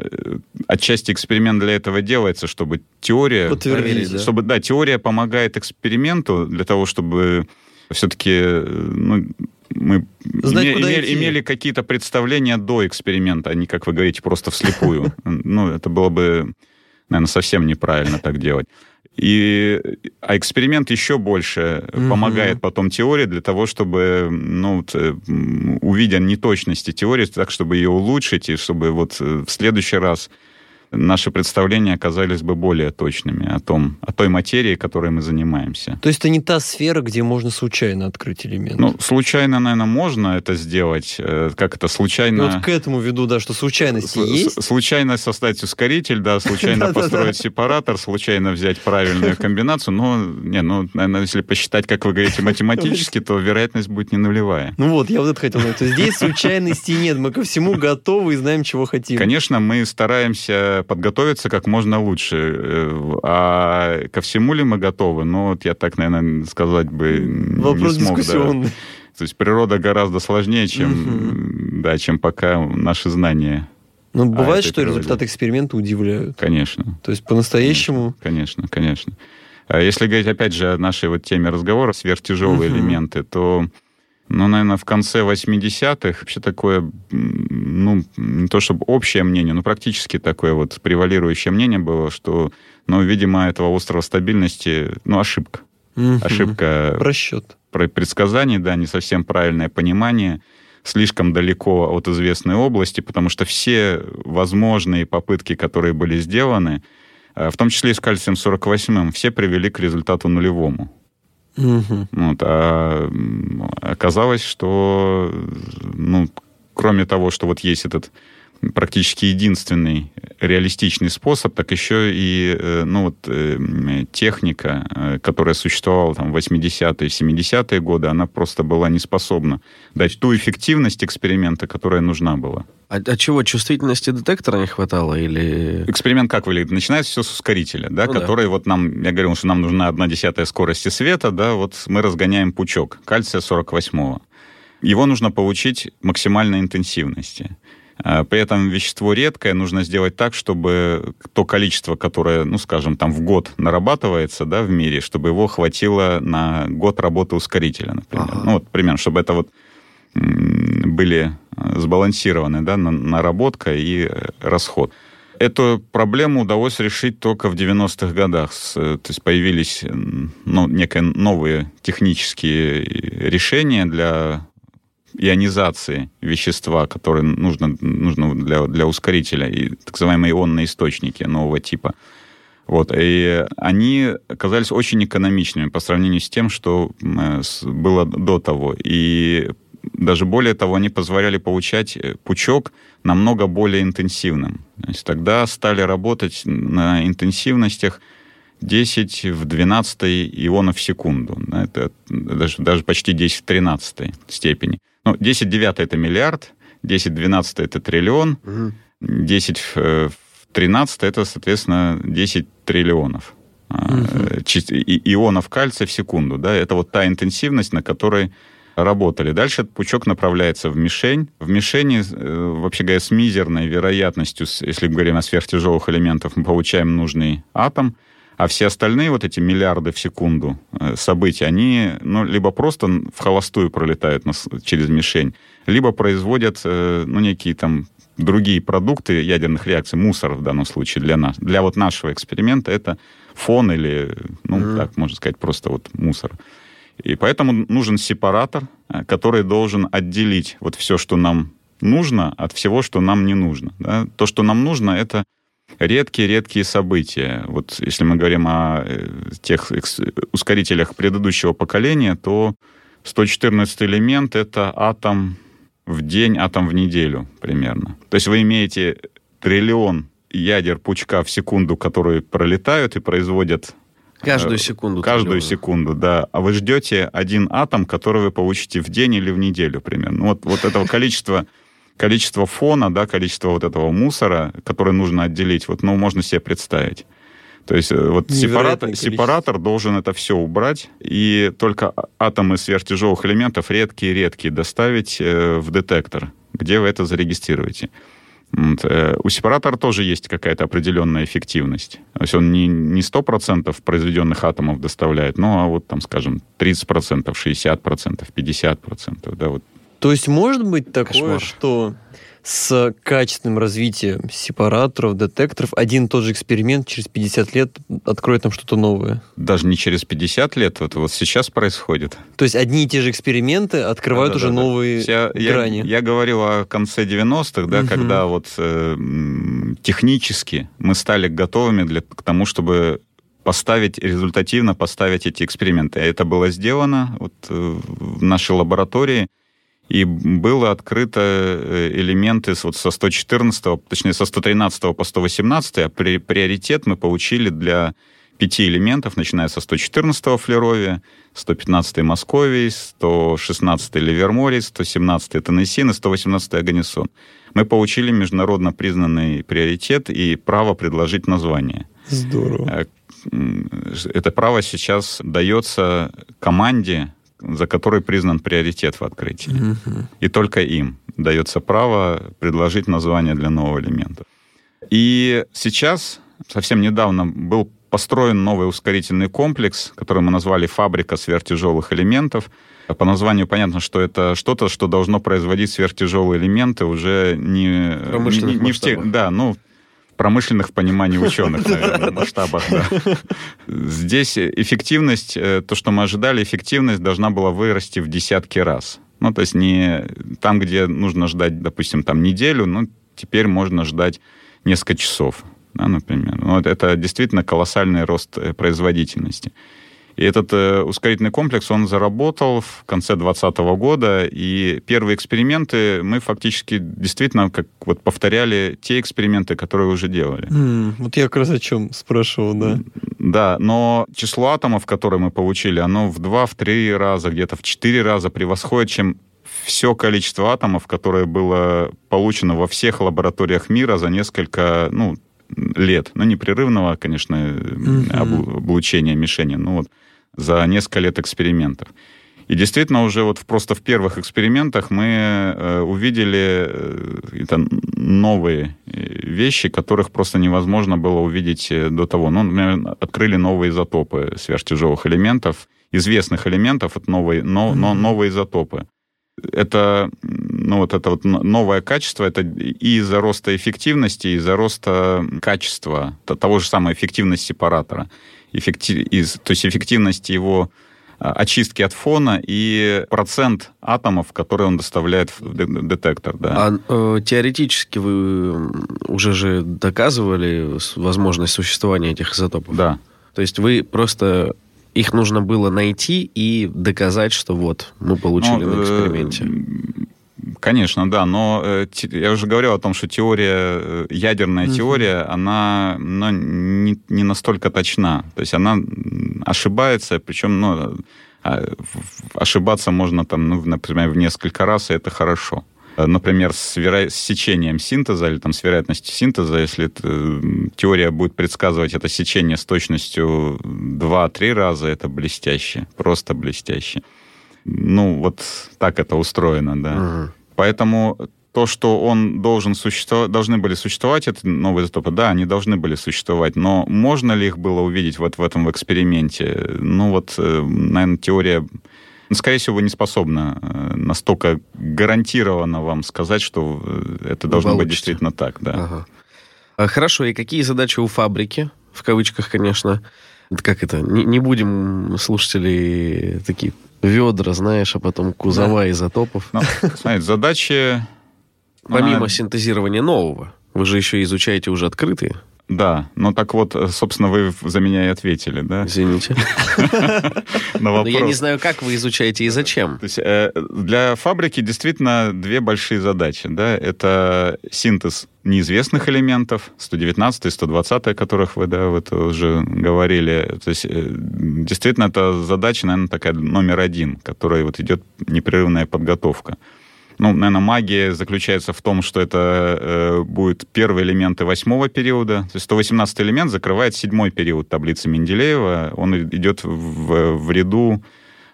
отчасти эксперимент для этого делается, чтобы теория... Подтвердить, чтобы, да. да, теория помогает эксперименту для того, чтобы все-таки ну, мы знать, име, имели, имели какие-то представления до эксперимента, а не, как вы говорите, просто вслепую. Ну, это было бы, наверное, совсем неправильно так делать. И, а эксперимент еще больше mm-hmm. помогает потом теории для того, чтобы, ну, увидя неточности теории, так, чтобы ее улучшить, и чтобы вот в следующий раз наши представления оказались бы более точными о том, о той материи, которой мы занимаемся. То есть это не та сфера, где можно случайно открыть элемент? Ну, случайно, наверное, можно это сделать. Как это? Случайно... И вот к этому веду, да, что случайности С- есть? Случайно создать ускоритель, да, случайно построить сепаратор, случайно взять правильную комбинацию. Но, не, ну, наверное, если посчитать, как вы говорите, математически, то вероятность будет не нулевая. Ну вот, я вот это хотел сказать. То есть здесь случайностей нет. Мы ко всему готовы и знаем, чего хотим. Конечно, мы стараемся подготовиться как можно лучше. А ко всему ли мы готовы? Ну, вот я так, наверное, сказать бы вопрос не смог. Вопрос дискуссионный. Да. То есть природа гораздо сложнее, чем, угу. да, чем пока наши знания. Но бывает, что природе. Результаты эксперимента удивляют. Конечно. То есть по-настоящему... Конечно, конечно. Если говорить, опять же, о нашей вот теме разговора, сверхтяжелые угу. элементы, то... Ну, наверное, в конце восьмидесятых вообще такое, ну, не то чтобы общее мнение, но практически такое вот превалирующее мнение было, что, ну, видимо, этого острова стабильности, ну, ошибка. Mm-hmm. Ошибка... Просчет. Предсказаний, да, не совсем правильное понимание, слишком далеко от известной области, потому что все возможные попытки, которые были сделаны, в том числе и с кальцием сорок восьмым, все привели к результату нулевому. Угу. Вот, а оказалось, что, ну, кроме того, что вот есть этот практически единственный реалистичный способ, так еще и, ну, вот, техника, которая существовала там, в восьмидесятые, семидесятые годы, она просто была не способна дать ту эффективность эксперимента, которая нужна была. А, а чего, чувствительности детектора не хватало? Или... Эксперимент как выглядит? Начинается все с ускорителя, да, ну, который да. вот нам, я говорил, что нам нужна одна десятая скорости света, да, вот мы разгоняем пучок кальция сорок восьмого. Его нужно получить максимальной интенсивности. При этом вещество редкое, нужно сделать так, чтобы то количество, которое, ну, скажем, там в год нарабатывается, да, в мире, чтобы его хватило на год работы ускорителя, например. Ага. Ну, вот, примерно, чтобы это вот были сбалансированы, да, наработка и расход. Эту проблему удалось решить только в девяностых годах. То есть появились, ну, некие новые технические решения для... ионизации вещества, которые нужно, нужно для, для ускорителя, и так называемые ионные источники нового типа. Вот. И они оказались очень экономичными по сравнению с тем, что было до того. И даже более того, они позволяли получать пучок намного более интенсивным. То есть тогда стали работать на интенсивностях десять в двенадцатой ионов в секунду. Это даже, даже почти десять в тринадцатой степени. Ну, десять в девятой это миллиард, десять в двенадцатой это триллион, угу. десять в тринадцатой это, соответственно, десять триллионов угу. и, ионов кальция в секунду. Да? Это вот та интенсивность, на которой работали. Дальше этот пучок направляется в мишень. В мишени, вообще говоря, с мизерной вероятностью, если мы говорим о сверхтяжелых элементах, мы получаем нужный атом. А все остальные вот эти миллиарды в секунду событий, они, ну, либо просто в холостую пролетают нас, через мишень, либо производят, ну, некие там другие продукты ядерных реакций, мусор в данном случае для нас, для вот нашего эксперимента это фон или, ну, mm-hmm. так можно сказать, просто вот мусор. И поэтому нужен сепаратор, который должен отделить вот все, что нам нужно, от всего, что нам не нужно. Да? То, что нам нужно, это редкие-редкие события. Вот если мы говорим о тех ускорителях предыдущего поколения, то сто четырнадцатый элемент — это атом в день, атом в неделю примерно. То есть вы имеете триллион ядер пучка в секунду, которые пролетают и производят... Каждую секунду. Каждую триллион. Секунду, да. А вы ждете один атом, который вы получите в день или в неделю примерно. Вот, вот этого количества... Количество фона, да, количество вот этого мусора, который нужно отделить, вот, ну, можно себе представить. То есть вот сепаратор, сепаратор должен это все убрать, и только атомы сверхтяжелых элементов, редкие-редкие, доставить в детектор, где вы это зарегистрируете. Вот. У сепаратора тоже есть какая-то определенная эффективность. То есть он не, не сто процентов произведенных атомов доставляет, ну, а вот там, скажем, тридцать процентов, шестьдесят процентов, пятьдесят процентов, да, вот. То есть может быть такое, кошмар, что с качественным развитием сепараторов, детекторов один и тот же эксперимент через пятьдесят лет откроет нам что-то новое? Даже не через пятьдесят лет, вот, вот сейчас происходит. То есть одни и те же эксперименты открывают да, да, уже да, новые Вся, грани? Я, я говорил о конце девяностых, да, угу. когда вот, э, технически мы стали готовыми для, к тому, чтобы поставить, результативно поставить эти эксперименты. Это было сделано вот, в нашей лаборатории. И было открыто элементы вот со сто четырнадцатого, точнее, со сто тринадцатого по сто восемнадцатый, а при, приоритет мы получили для пяти элементов, начиная со сто четырнадцатого Флеровия, сто пятнадцатый Московий, сто шестнадцатый Ливерморий, сто семнадцатый Теннессин и сто восемнадцатый Оганесон. Мы получили международно признанный приоритет и право предложить название. Здорово. Это право сейчас дается команде, за который признан приоритет в открытии. Mm-hmm. И только им дается право предложить название для нового элемента. И сейчас, совсем недавно, был построен новый ускорительный комплекс, который мы назвали «Фабрика сверхтяжелых элементов». По названию понятно, что это что-то, что должно производить сверхтяжелые элементы уже не... Промышленных не, не в те, да, ну... промышленных в понимании ученых, наверное, масштабах. Да. Здесь эффективность, то, что мы ожидали, эффективность должна была вырасти в десятки раз. Ну, то есть не там, где нужно ждать, допустим, там неделю, ну, теперь можно ждать несколько часов, да, например. Вот это действительно колоссальный рост производительности. И этот э, ускорительный комплекс, он заработал в конце двадцатого года, и первые эксперименты мы фактически действительно как вот повторяли те эксперименты, которые уже делали. Mm, вот я как раз о чем спрашивал, да. Да, но число атомов, которые мы получили, оно в два, в три раза, где-то в четыре раза превосходит, чем все количество атомов, которое было получено во всех лабораториях мира за несколько, ну, лет, ну, непрерывного, конечно, mm-hmm. облучения мишени, ну, вот, за несколько лет экспериментов. И действительно уже вот просто в первых экспериментах мы увидели это новые вещи, которых просто невозможно было увидеть до того. Ну, например, открыли новые изотопы сверхтяжелых элементов, известных элементов, это новые, но, но, новые изотопы. Это, ну, вот это вот новое качество, это и из-за роста эффективности, и из-за роста качества, того же самого эффективность сепаратора, эффектив, из, то есть эффективность его очистки от фона и процент атомов, которые он доставляет в детектор. Да. А э, теоретически вы уже же доказывали возможность существования этих изотопов? Да. То есть вы просто... Их нужно было найти и доказать, что вот, мы получили ну, на эксперименте. Конечно, да, но я уже говорил о том, что теория, ядерная uh-huh. теория, она ну, не, не настолько точна. То есть она ошибается, причем ну, ошибаться можно, там, ну, например, в несколько раз, и это хорошо. Например, с, веро... с сечением синтеза или там, с вероятностью синтеза, если это... теория будет предсказывать это сечение с точностью два-три раза, это блестяще, просто блестяще. Ну, вот так это устроено, да. Uh-huh. Поэтому то, что он должен существовать, должны были существовать, это новые изотопы, да, они должны были существовать, но можно ли их было увидеть вот в этом эксперименте? Ну, вот, наверное, теория... Скорее всего, вы не способны настолько гарантированно вам сказать, что это должно Получите. быть действительно так. Да. Ага. Хорошо, и какие задачи у фабрики, в кавычках, конечно, как это, не, не будем слушателей такие ведра, знаешь, а потом кузова да. изотопов. Ну, знаете, задачи... Помимо она... синтезирования нового, вы же еще изучаете уже открытые. Да, ну так вот, собственно, вы за меня и ответили, да? Извините. Но я не знаю, как вы изучаете и зачем. То есть, для фабрики действительно две большие задачи, да? Это синтез неизвестных элементов, сто девятнадцатый, сто двадцатый, о которых вы, да, вы уже говорили. То есть, действительно, это задача, наверное, такая номер один, которой вот идет непрерывная подготовка. Ну, наверное, магия заключается в том, что это э, будут первые элементы восьмого периода. То есть сто восемнадцатый элемент закрывает седьмой период таблицы Менделеева. Он идет в, в ряду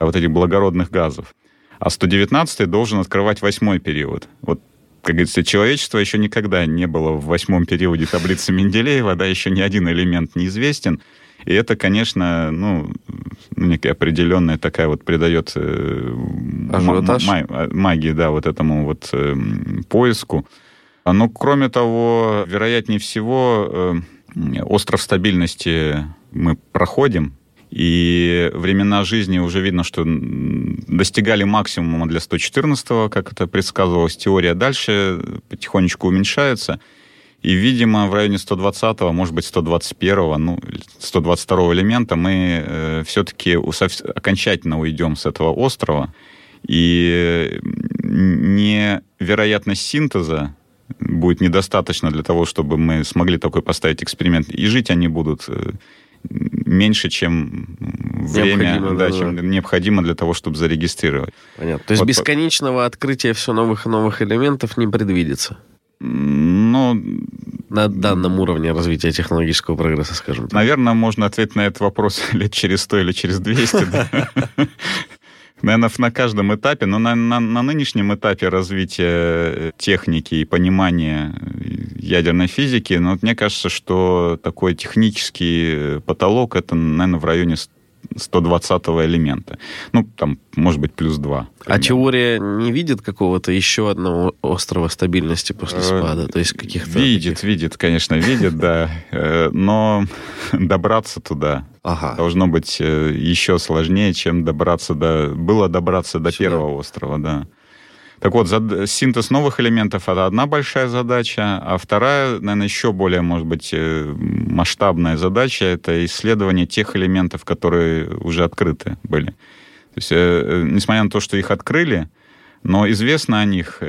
вот этих благородных газов. А сто девятнадцатый должен открывать восьмой период. Вот, как говорится, человечество еще никогда не было в восьмом периоде таблицы Менделеева, да, еще ни один элемент неизвестен. И это, конечно, ну, некая определенная такая вот придает ажиотаж. Магии, да, вот этому вот поиску. Но, кроме того, вероятнее всего, остров стабильности мы проходим, и времена жизни уже видно, что достигали максимума для сто четырнадцатого, как это предсказывалось, теория дальше потихонечку уменьшается. И, видимо, в районе сто двадцатого, может быть, сто двадцать первого, ну, сто двадцать второго элемента мы э, все-таки усов... окончательно уйдем с этого острова. И невероятность синтеза будет недостаточно для того, чтобы мы смогли такой поставить эксперимент. И жить они будут меньше, чем время необходимо, да, да, чем да. необходимо для того, чтобы зарегистрировать. Понятно. То есть вот бесконечного по... открытия все новых и новых элементов не предвидится? Ну, на данном уровне развития технологического прогресса, скажем так. Наверное, можно ответить на этот вопрос лет через сто или через двести. Наверное, на каждом этапе, но на, на, на нынешнем этапе развития техники и понимания ядерной физики, ну, вот мне кажется, что такой технический потолок, это, наверное, в районе сто двадцатого элемента. Ну, там, может быть, плюс два. Примерно. А теория не видит какого-то еще одного острова стабильности после спада? То есть каких-то видит, таких... видит, конечно, видит, да. Но добраться туда ага. должно быть еще сложнее, чем добраться до... Было добраться до Сюда? первого острова, да. Так вот, синтез новых элементов – это одна большая задача, а вторая, наверное, еще более, может быть, масштабная задача – это исследование тех элементов, которые уже открыты были. То есть, несмотря на то, что их открыли, но известно о них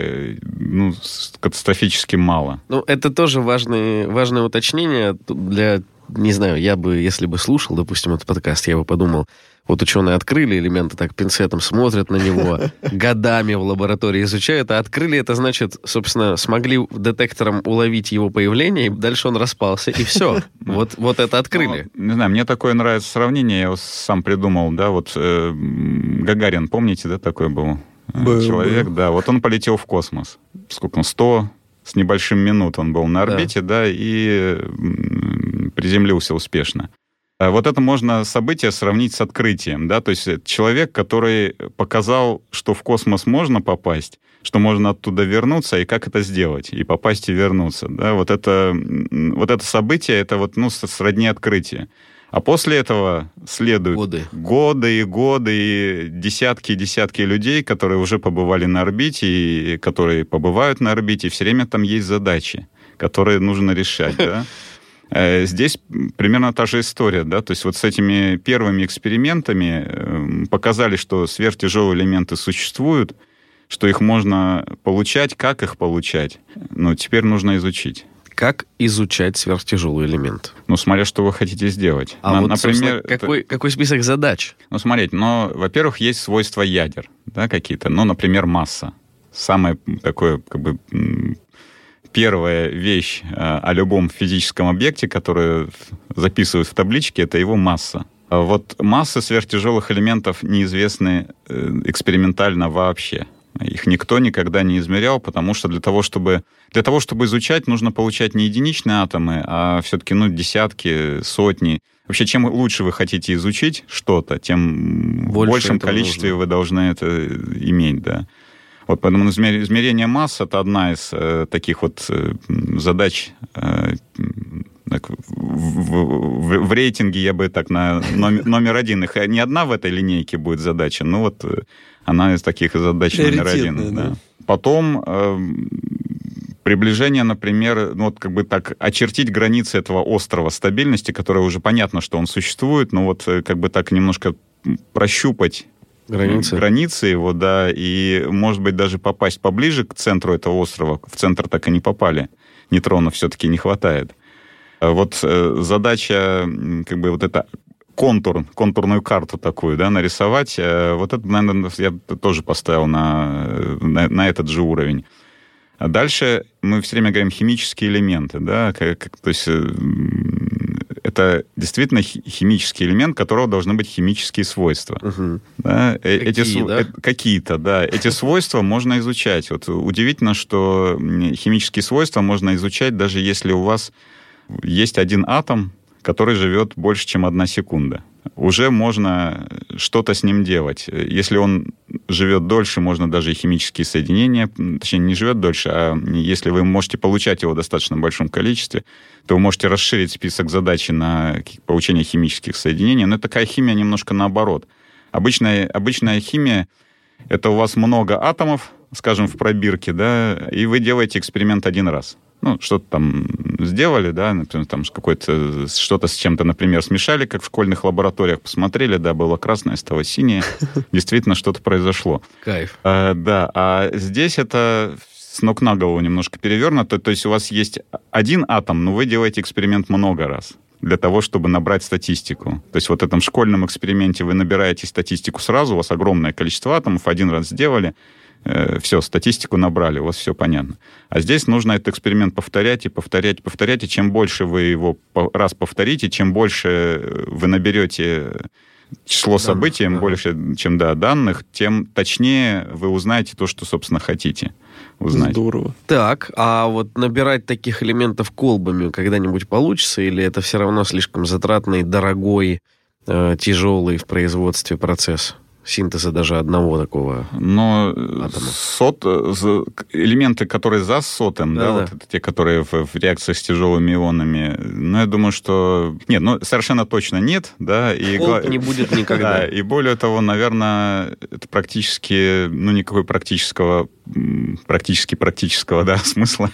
ну, катастрофически мало. Ну, это тоже важное, важное уточнение для... Не знаю, я бы, если бы слушал, допустим, этот подкаст, я бы подумал, вот ученые открыли элементы, так пинцетом смотрят на него, годами в лаборатории изучают, а открыли, это значит, собственно, смогли детектором уловить его появление, и дальше он распался, и все. Вот, вот это открыли. Ну, не знаю, мне такое нравится сравнение, я его сам придумал, да, вот э, Гагарин, помните, да, такой был, был человек, был. Да, вот он полетел в космос, сколько он, сто с небольшим минут он был на орбите, да, да и... приземлился успешно. Вот это можно событие сравнить с открытием, да, то есть человек, который показал, что в космос можно попасть, что можно оттуда вернуться, и как это сделать, и попасть и вернуться, да, вот это, вот это событие, это вот, ну, сродни открытия. А после этого следуют годы. годы и годы, и десятки и десятки людей, которые уже побывали на орбите, и которые побывают на орбите, и все время там есть задачи, которые нужно решать, да. Здесь примерно та же история, да, то есть вот с этими первыми экспериментами показали, что сверхтяжелые элементы существуют, что их можно получать, как их получать, но теперь нужно изучить. Как изучать сверхтяжелый элемент? Ну, смотря, что вы хотите сделать. А На, вот, например, какой, это... какой список задач? Ну, смотрите, ну, во-первых, есть свойства ядер, да, какие-то, ну, например, масса. Самое такое, как бы... Первая вещь о любом физическом объекте, который записывают в табличке, это его масса. Вот массы сверхтяжелых элементов неизвестны экспериментально вообще. Их никто никогда не измерял, потому что для того, чтобы, для того, чтобы изучать, нужно получать не единичные атомы, а все-таки ну, десятки, сотни. Вообще, чем лучше вы хотите изучить что-то, тем в большем количестве вы должны это иметь, да. Вот, поэтому измерение масс – это одна из э, таких вот э, задач э, так, в, в, в рейтинге, я бы так, на номер, номер один. Их не одна в этой линейке будет задача, но вот она из таких задач номер один. Да. Да. Потом э, приближение, например, ну, вот как бы так очертить границы этого острова стабильности, которое уже понятно, что он существует, но вот как бы так немножко прощупать, Границы. Границы его, да, и, может быть, даже попасть поближе к центру этого острова. В центр так и не попали. Нейтронов все-таки не хватает. Вот задача, как бы, вот это контур, контурную карту такую, да, нарисовать. Вот это, наверное, я тоже поставил на, на, на этот же уровень. А дальше мы все время говорим химические элементы, да, как, то есть... Это действительно химический элемент, которого должны быть химические свойства. Угу. Да? Какие, Эти, да? Э, какие-то, да. Эти свойства можно изучать. Вот удивительно, что химические свойства можно изучать, даже если у вас есть один атом, который живет больше, чем одна секунда. Уже можно что-то с ним делать. Если он живет дольше, можно даже и химические соединения, точнее, не живет дольше, а если вы можете получать его в достаточно большом количестве, то вы можете расширить список задач на получение химических соединений. Но такая химия немножко наоборот. Обычная, обычная химия – это у вас много атомов, скажем, в пробирке, да, и вы делаете эксперимент один раз. Ну, что-то там сделали, да, например, там какое-то, что-то с чем-то, например, смешали, как в школьных лабораториях, посмотрели, да, было красное, стало синее, действительно что-то произошло. Кайф. А, да, а здесь это с ног на голову немножко перевернуто, то есть у вас есть один атом, но вы делаете эксперимент много раз для того, чтобы набрать статистику. То есть вот в этом школьном эксперименте вы набираете статистику сразу, у вас огромное количество атомов, один раз сделали, все, статистику набрали, у вас все понятно. А здесь нужно этот эксперимент повторять и повторять, повторять, и чем больше вы его раз повторите, чем больше вы наберете число данных, событий, да. больше, чем да, данных, тем точнее вы узнаете то, что, собственно, хотите узнать. Здорово. Так, а вот набирать таких элементов колбами когда-нибудь получится, или это все равно слишком затратный, дорогой, тяжелый в производстве процесс? Синтеза даже одного такого но атома. Сот, элементы, которые за сотым, да, да, да. Вот это те, которые в, в реакциях с тяжелыми ионами, ну, я думаю, что... Нет, ну, совершенно точно нет, да. И гла... не будет никогда. Да, и более того, наверное, это практически, ну, никакой практического, практически практического, да, смысла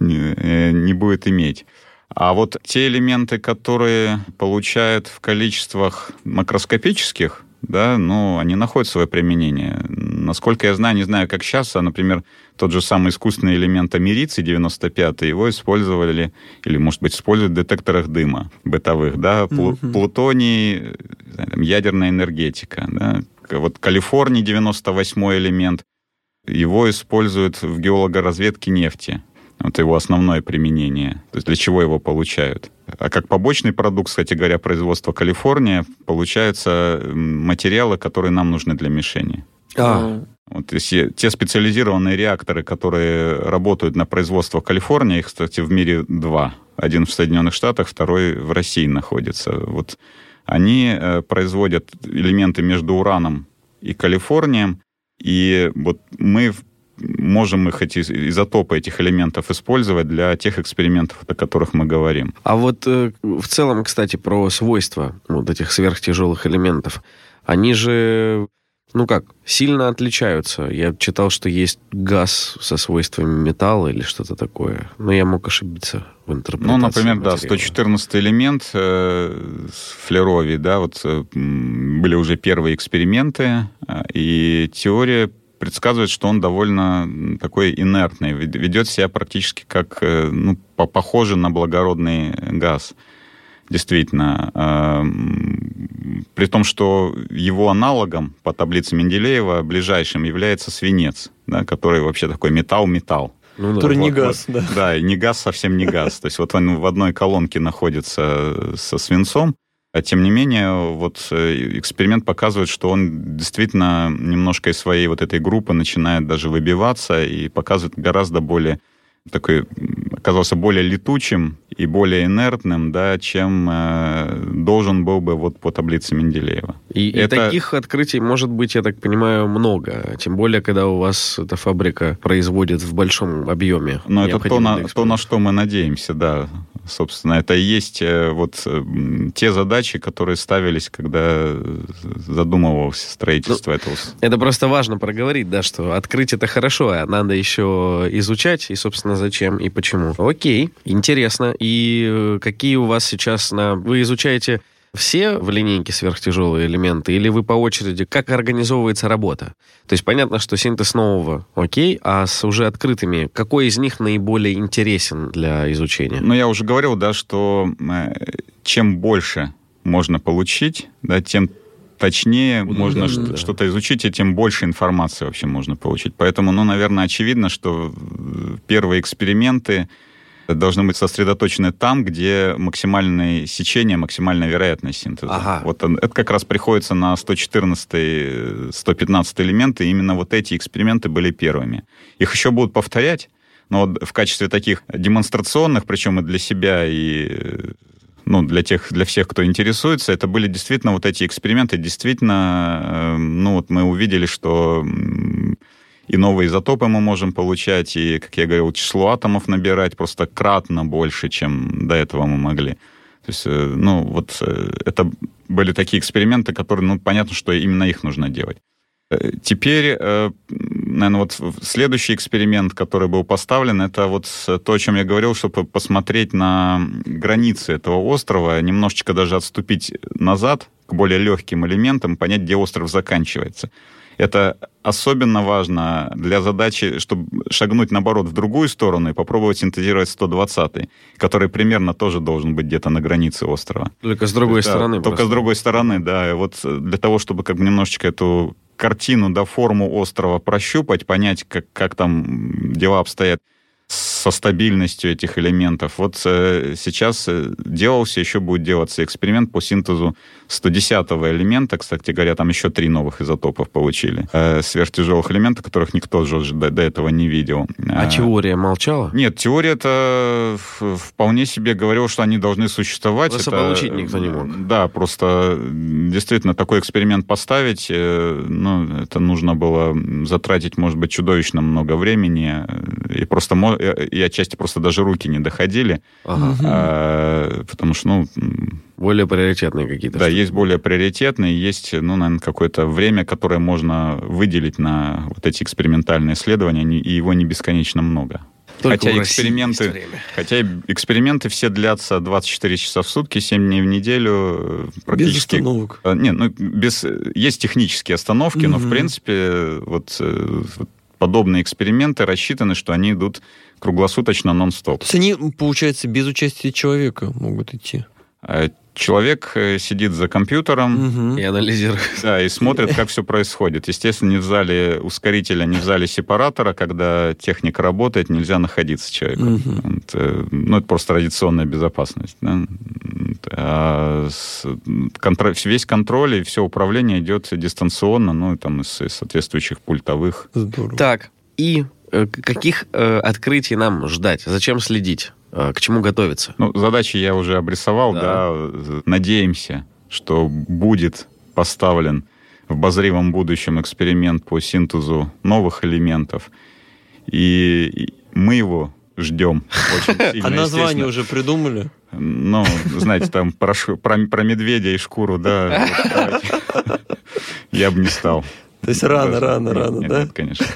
не, не будет иметь. А вот те элементы, которые получают в количествах макроскопических, да, ну, они находят свое применение. Насколько я знаю, не знаю, как сейчас, а, например, тот же самый искусственный элемент америций девяносто пятый, его использовали, или, может быть, используют в детекторах дыма бытовых, да, mm-hmm. Плутоний, там, ядерная энергетика, да, вот Калифорний девяносто восьмой элемент, его используют в геологоразведке нефти. Вот его основное применение, то есть для чего его получают. А как побочный продукт, кстати говоря, производства Калифорния, получаются материалы, которые нам нужны для мишени. А. Вот, если те специализированные реакторы, которые работают на производство Калифорния, их, кстати, в мире два. Один в Соединенных Штатах, второй в России находится. Вот, они производят элементы между ураном и Калифорнием, и вот мы... можем их эти изотопы этих элементов использовать для тех экспериментов, о которых мы говорим. А вот э, в целом, кстати, про свойства вот этих сверхтяжелых элементов. Они же, ну как, сильно отличаются. Я читал, что есть газ со свойствами металла или что-то такое. Но я мог ошибиться в интерпретации. Ну, например, материала. Да, сто четырнадцатый элемент э, с Флеровий, да, вот э, были уже первые эксперименты, э, и теория предсказывает, что он довольно такой инертный, ведет себя практически как, ну, похоже на благородный газ. Действительно. При том, что его аналогом по таблице Менделеева ближайшим является свинец, да, который вообще такой металл-металл. Ну, который вот, не вот, газ, вот, да. Да, и не газ, совсем не газ. То есть вот он в одной колонке находится со свинцом. Тем не менее, вот эксперимент показывает, что он действительно немножко из своей вот этой группы начинает даже выбиваться и показывает гораздо более такой, оказался более летучим и более инертным, да, чем э, должен был бы вот по таблице Менделеева. И, это... и таких открытий может быть, я так понимаю, много. Тем более, когда у вас эта фабрика производит в большом объеме. Но это то на, то, на что мы надеемся, да. Собственно, это и есть вот те задачи, которые ставились, когда задумывалось строительство ну, этого. Это просто важно проговорить, да, что открыть это хорошо, а надо еще изучать, и, собственно, зачем и почему. Окей, интересно. И какие у вас сейчас... на Вы изучаете все в линейке сверхтяжелые элементы, или вы по очереди? Как организовывается работа? То есть понятно, что синтез нового окей, а с уже открытыми, какой из них наиболее интересен для изучения? Ну, я уже говорил, да, что чем больше можно получить, да, тем точнее да, можно да. что-то изучить, и тем больше информации вообще можно получить. Поэтому, ну, наверное, очевидно, что первые эксперименты должны быть сосредоточены там, где максимальное сечение, максимальная вероятность синтеза. Ага. Вот это как раз приходится на сто четырнадцатый, сто пятнадцатый элементы. Именно вот эти эксперименты были первыми. Их еще будут повторять, но в качестве таких демонстрационных, причем и для себя, и ну, для тех, для всех, кто интересуется, это были действительно вот эти эксперименты, действительно, ну, вот мы увидели, что и новые изотопы мы можем получать, и, как я говорил, число атомов набирать просто кратно больше, чем до этого мы могли. То есть, ну, вот это были такие эксперименты, которые, ну, понятно, что именно их нужно делать. Теперь, наверное, вот следующий эксперимент, который был поставлен, это вот то, о чем я говорил, чтобы посмотреть на границы этого острова, немножечко даже отступить назад к более легким элементам, понять, где остров заканчивается. Это особенно важно для задачи, чтобы шагнуть, наоборот, в другую сторону и попробовать синтезировать сто двадцатый, который примерно тоже должен быть где-то на границе острова. Только с другой да, стороны. Только просто. С другой стороны, да. И вот для того, чтобы как бы немножечко эту картину, да, форму острова прощупать, понять, как, как там дела обстоят со стабильностью этих элементов. Вот э, сейчас делался, еще будет делаться эксперимент по синтезу сто десятого элемента. Кстати говоря, там еще три новых изотопов получили. Э, сверхтяжелых элементов, которых никто же до, до этого не видел. А э, теория молчала? Нет, теория-то вполне себе говорила, что они должны существовать. Просто это, получить никто не мог. Да, просто действительно такой эксперимент поставить, э, ну, это нужно было затратить, может быть, чудовищно много времени. И просто можно и отчасти просто даже руки не доходили, ага. а, потому что, ну... Более приоритетные какие-то. Да, что-то. Есть более приоритетные, есть, ну, наверное, какое-то время, которое можно выделить на вот эти экспериментальные исследования, и его не бесконечно много. Только хотя эксперименты, хотя эксперименты все длятся двадцать четыре часа в сутки, семь дней в неделю. Практически... Без остановок. Нет, ну, без... Есть технические остановки, угу. но, в принципе, вот... Подобные эксперименты рассчитаны, что они идут круглосуточно, нон-стоп. То есть они, получается, без участия человека могут идти? Человек сидит за компьютером. Угу. И анализирует. Да, и смотрит, как все происходит. Естественно, не в зале ускорителя, не в зале сепаратора, когда техника работает, нельзя находиться человеку. Угу. Это, ну, это просто радиационная безопасность. Да? А контроль, весь контроль и все управление идет дистанционно, ну, и там из, из соответствующих пультовых. Здорово. Так, и каких э, открытий нам ждать? Зачем следить? К чему готовиться? Ну, задачи я уже обрисовал, да. да. Надеемся, что будет поставлен в обозримом будущем эксперимент по синтезу новых элементов. И мы его ждем очень сильно. А название уже придумали? Ну, знаете, там про, про, про медведя и шкуру, да. Я бы не стал. То есть рано, даже, рано, нет, рано, нет, да? Нет, конечно.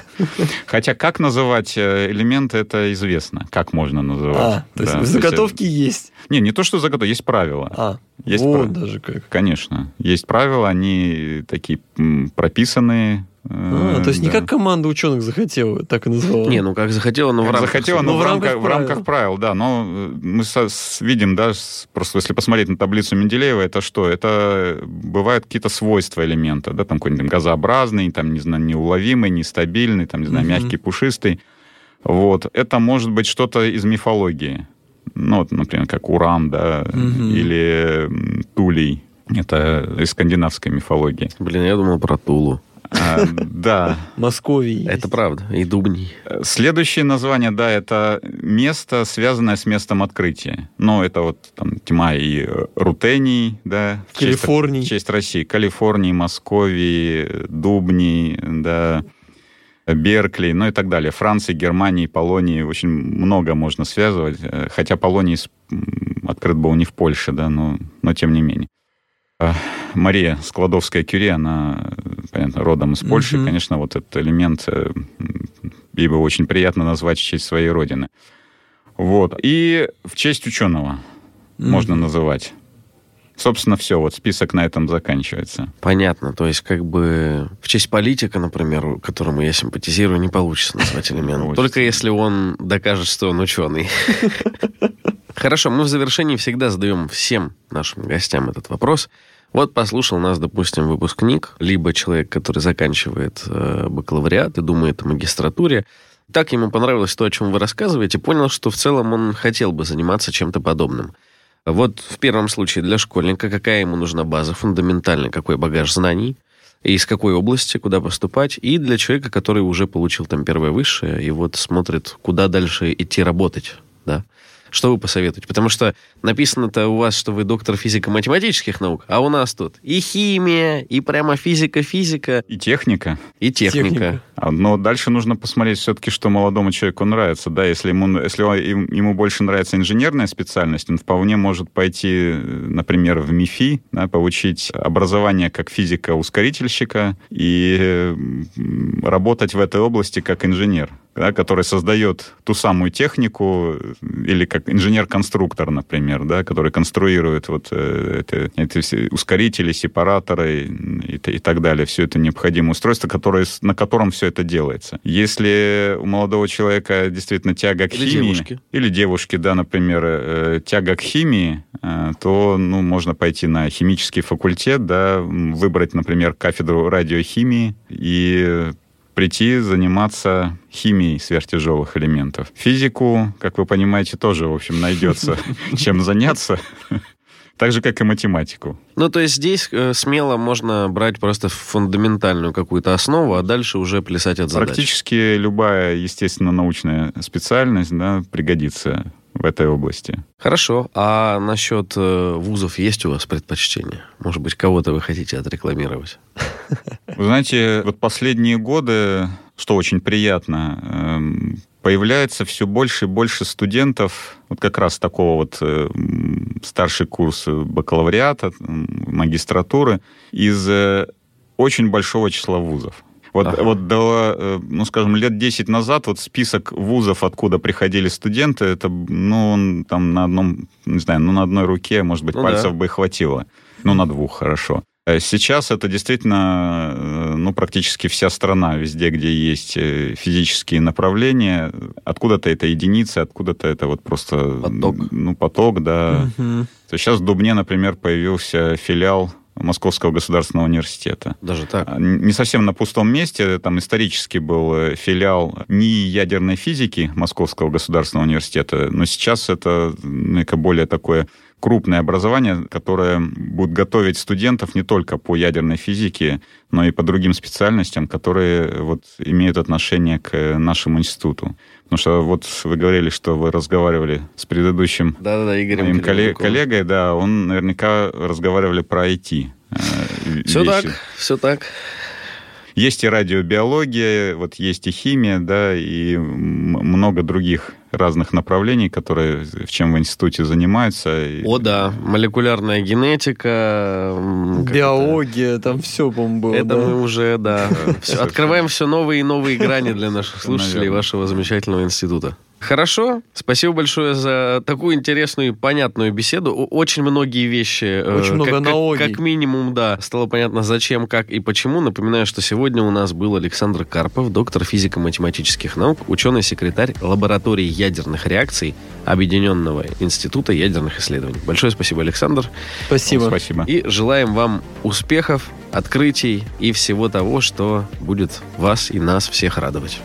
Хотя как называть элементы, это известно. Как можно называть. А, то есть да, заготовки есть. есть? Не, не то, что заготовки, есть правила. А, есть вот прав... даже как. Конечно. Есть правила, они такие прописанные. А, э, то есть да. не как команда ученых захотела, так и назвала. Не, ну как захотела, но как в рамках... Захотела, но, но в, рамках, в рамках правил, да. Но мы со, с, видим, да, с, просто если посмотреть на таблицу Менделеева, это что? Это бывают какие-то свойства элемента, да, там какой-нибудь газообразный, там, не знаю, неуловимый, нестабильный, там, не знаю, uh-huh. мягкий, пушистый. Вот. Это может быть что-то из мифологии. Ну, вот, например, как Уран, да, uh-huh. или Тулей. Это из скандинавской мифологии. Блин, я думал про Тулу. А, да. Московий. Это правда. И Дубний. Следующее название, да, это место, связанное с местом открытия. Ну, это вот там тьма и Рутений, да. Калифорнии. В честь России. Калифорнии, Московии, Дубний, да, Беркли, ну и так далее. Франции, Германии, Полонии. Очень много можно связывать. Хотя Полоний открыт был не в Польше, да, но, но тем не менее. Мария Складовская-Кюри, она, понятно, родом из Польши. Mm-hmm. Конечно, вот этот элемент ей было очень приятно назвать в честь своей родины. Вот. И в честь ученого mm-hmm. можно называть. Собственно, все. Вот список на этом заканчивается. Понятно. То есть, как бы в честь политика, например, которому я симпатизирую, не получится назвать элемент. Только если он докажет, что он ученый. Хорошо, мы в завершении всегда задаем всем нашим гостям этот вопрос. Вот послушал нас, допустим, выпускник, либо человек, который заканчивает э, бакалавриат и думает о магистратуре. Так ему понравилось то, о чем вы рассказываете, понял, что в целом он хотел бы заниматься чем-то подобным. Вот в первом случае для школьника какая ему нужна база, фундаментальный какой багаж знаний, из какой области, куда поступать, и для человека, который уже получил там первое высшее, и вот смотрит, куда дальше идти работать, да. Что вы посоветуете? Потому что написано-то у вас, что вы доктор физико-математических наук, а у нас тут и химия, и прямо физика-физика. И техника. И техника. техника. Но дальше нужно посмотреть все-таки, что молодому человеку нравится. Да, если ему, если он, ему больше нравится инженерная специальность, он вполне может пойти, например, в МИФИ, да, получить образование как физика-ускорительщика и работать в этой области как инженер, да, который создает ту самую технику, или как инженер-конструктор, например, да, который конструирует вот это, это все ускорители, сепараторы и, и так далее. Все это необходимое устройство, которое, на котором все это делается. Если у молодого человека действительно тяга к или химии... Девушки. Или девушки, да, например, тяга к химии, то ну, можно пойти на химический факультет, да, выбрать, например, кафедру радиохимии и... прийти заниматься химией сверхтяжелых элементов. Физику, как вы понимаете, тоже, в общем, найдется, чем заняться. Так же, как и математику. Ну, то есть здесь э, смело можно брать просто фундаментальную какую-то основу, а дальше уже плясать от задач. Практически любая, естественно, научная специальность, да, пригодится в этой области. Хорошо. А насчет э, вузов есть у вас предпочтения? Может быть, кого-то вы хотите отрекламировать? Вы знаете, вот последние годы, что очень приятно, э, появляется все больше и больше студентов, вот как раз такого вот э, старший курс бакалавриата, магистратуры, из э, очень большого числа вузов. Вот, ага. вот до, ну, скажем, лет десять назад вот список вузов, откуда приходили студенты, это, ну, он там на одном, не знаю, ну, на одной руке, может быть, ну, пальцев да. бы и хватило. Ну, на двух, хорошо. Сейчас это действительно, ну, практически вся страна, везде, где есть физические направления, откуда-то это единицы, откуда-то это вот просто... Поток. Ну, поток, да. Угу. Сейчас в Дубне, например, появился филиал Московского государственного университета. Даже так? Не совсем на пустом месте. Там исторически был филиал НИИ ядерной физики Московского государственного университета. Но сейчас это некое более такое крупное образование, которое будет готовить студентов не только по ядерной физике, но и по другим специальностям, которые вот имеют отношение к нашему институту. Потому что вот вы говорили, что вы разговаривали с предыдущим Да-да-да, Игорем моим коллег, коллегой, да, он наверняка разговаривали про ай ти. Все так, все так. Есть и радиобиология, вот есть и химия, да, и много других разных направлений, которые, чем в институте занимаются. О, да, молекулярная генетика. Биология, это... там все, по-моему, было. Это да? мы уже, да. Открываем все новые и новые грани для наших слушателей вашего замечательного института. Хорошо, спасибо большое за такую интересную и понятную беседу. Очень многие вещи, Очень э, много как, аналогий. Как, как минимум, да, стало понятно, зачем, как и почему. Напоминаю, что сегодня у нас был Александр Карпов, доктор физико-математических наук, ученый-секретарь лаборатории ядерных реакций Объединенного института ядерных исследований. Большое спасибо, Александр. Спасибо. Спасибо. И желаем вам успехов, открытий и всего того, что будет вас и нас всех радовать.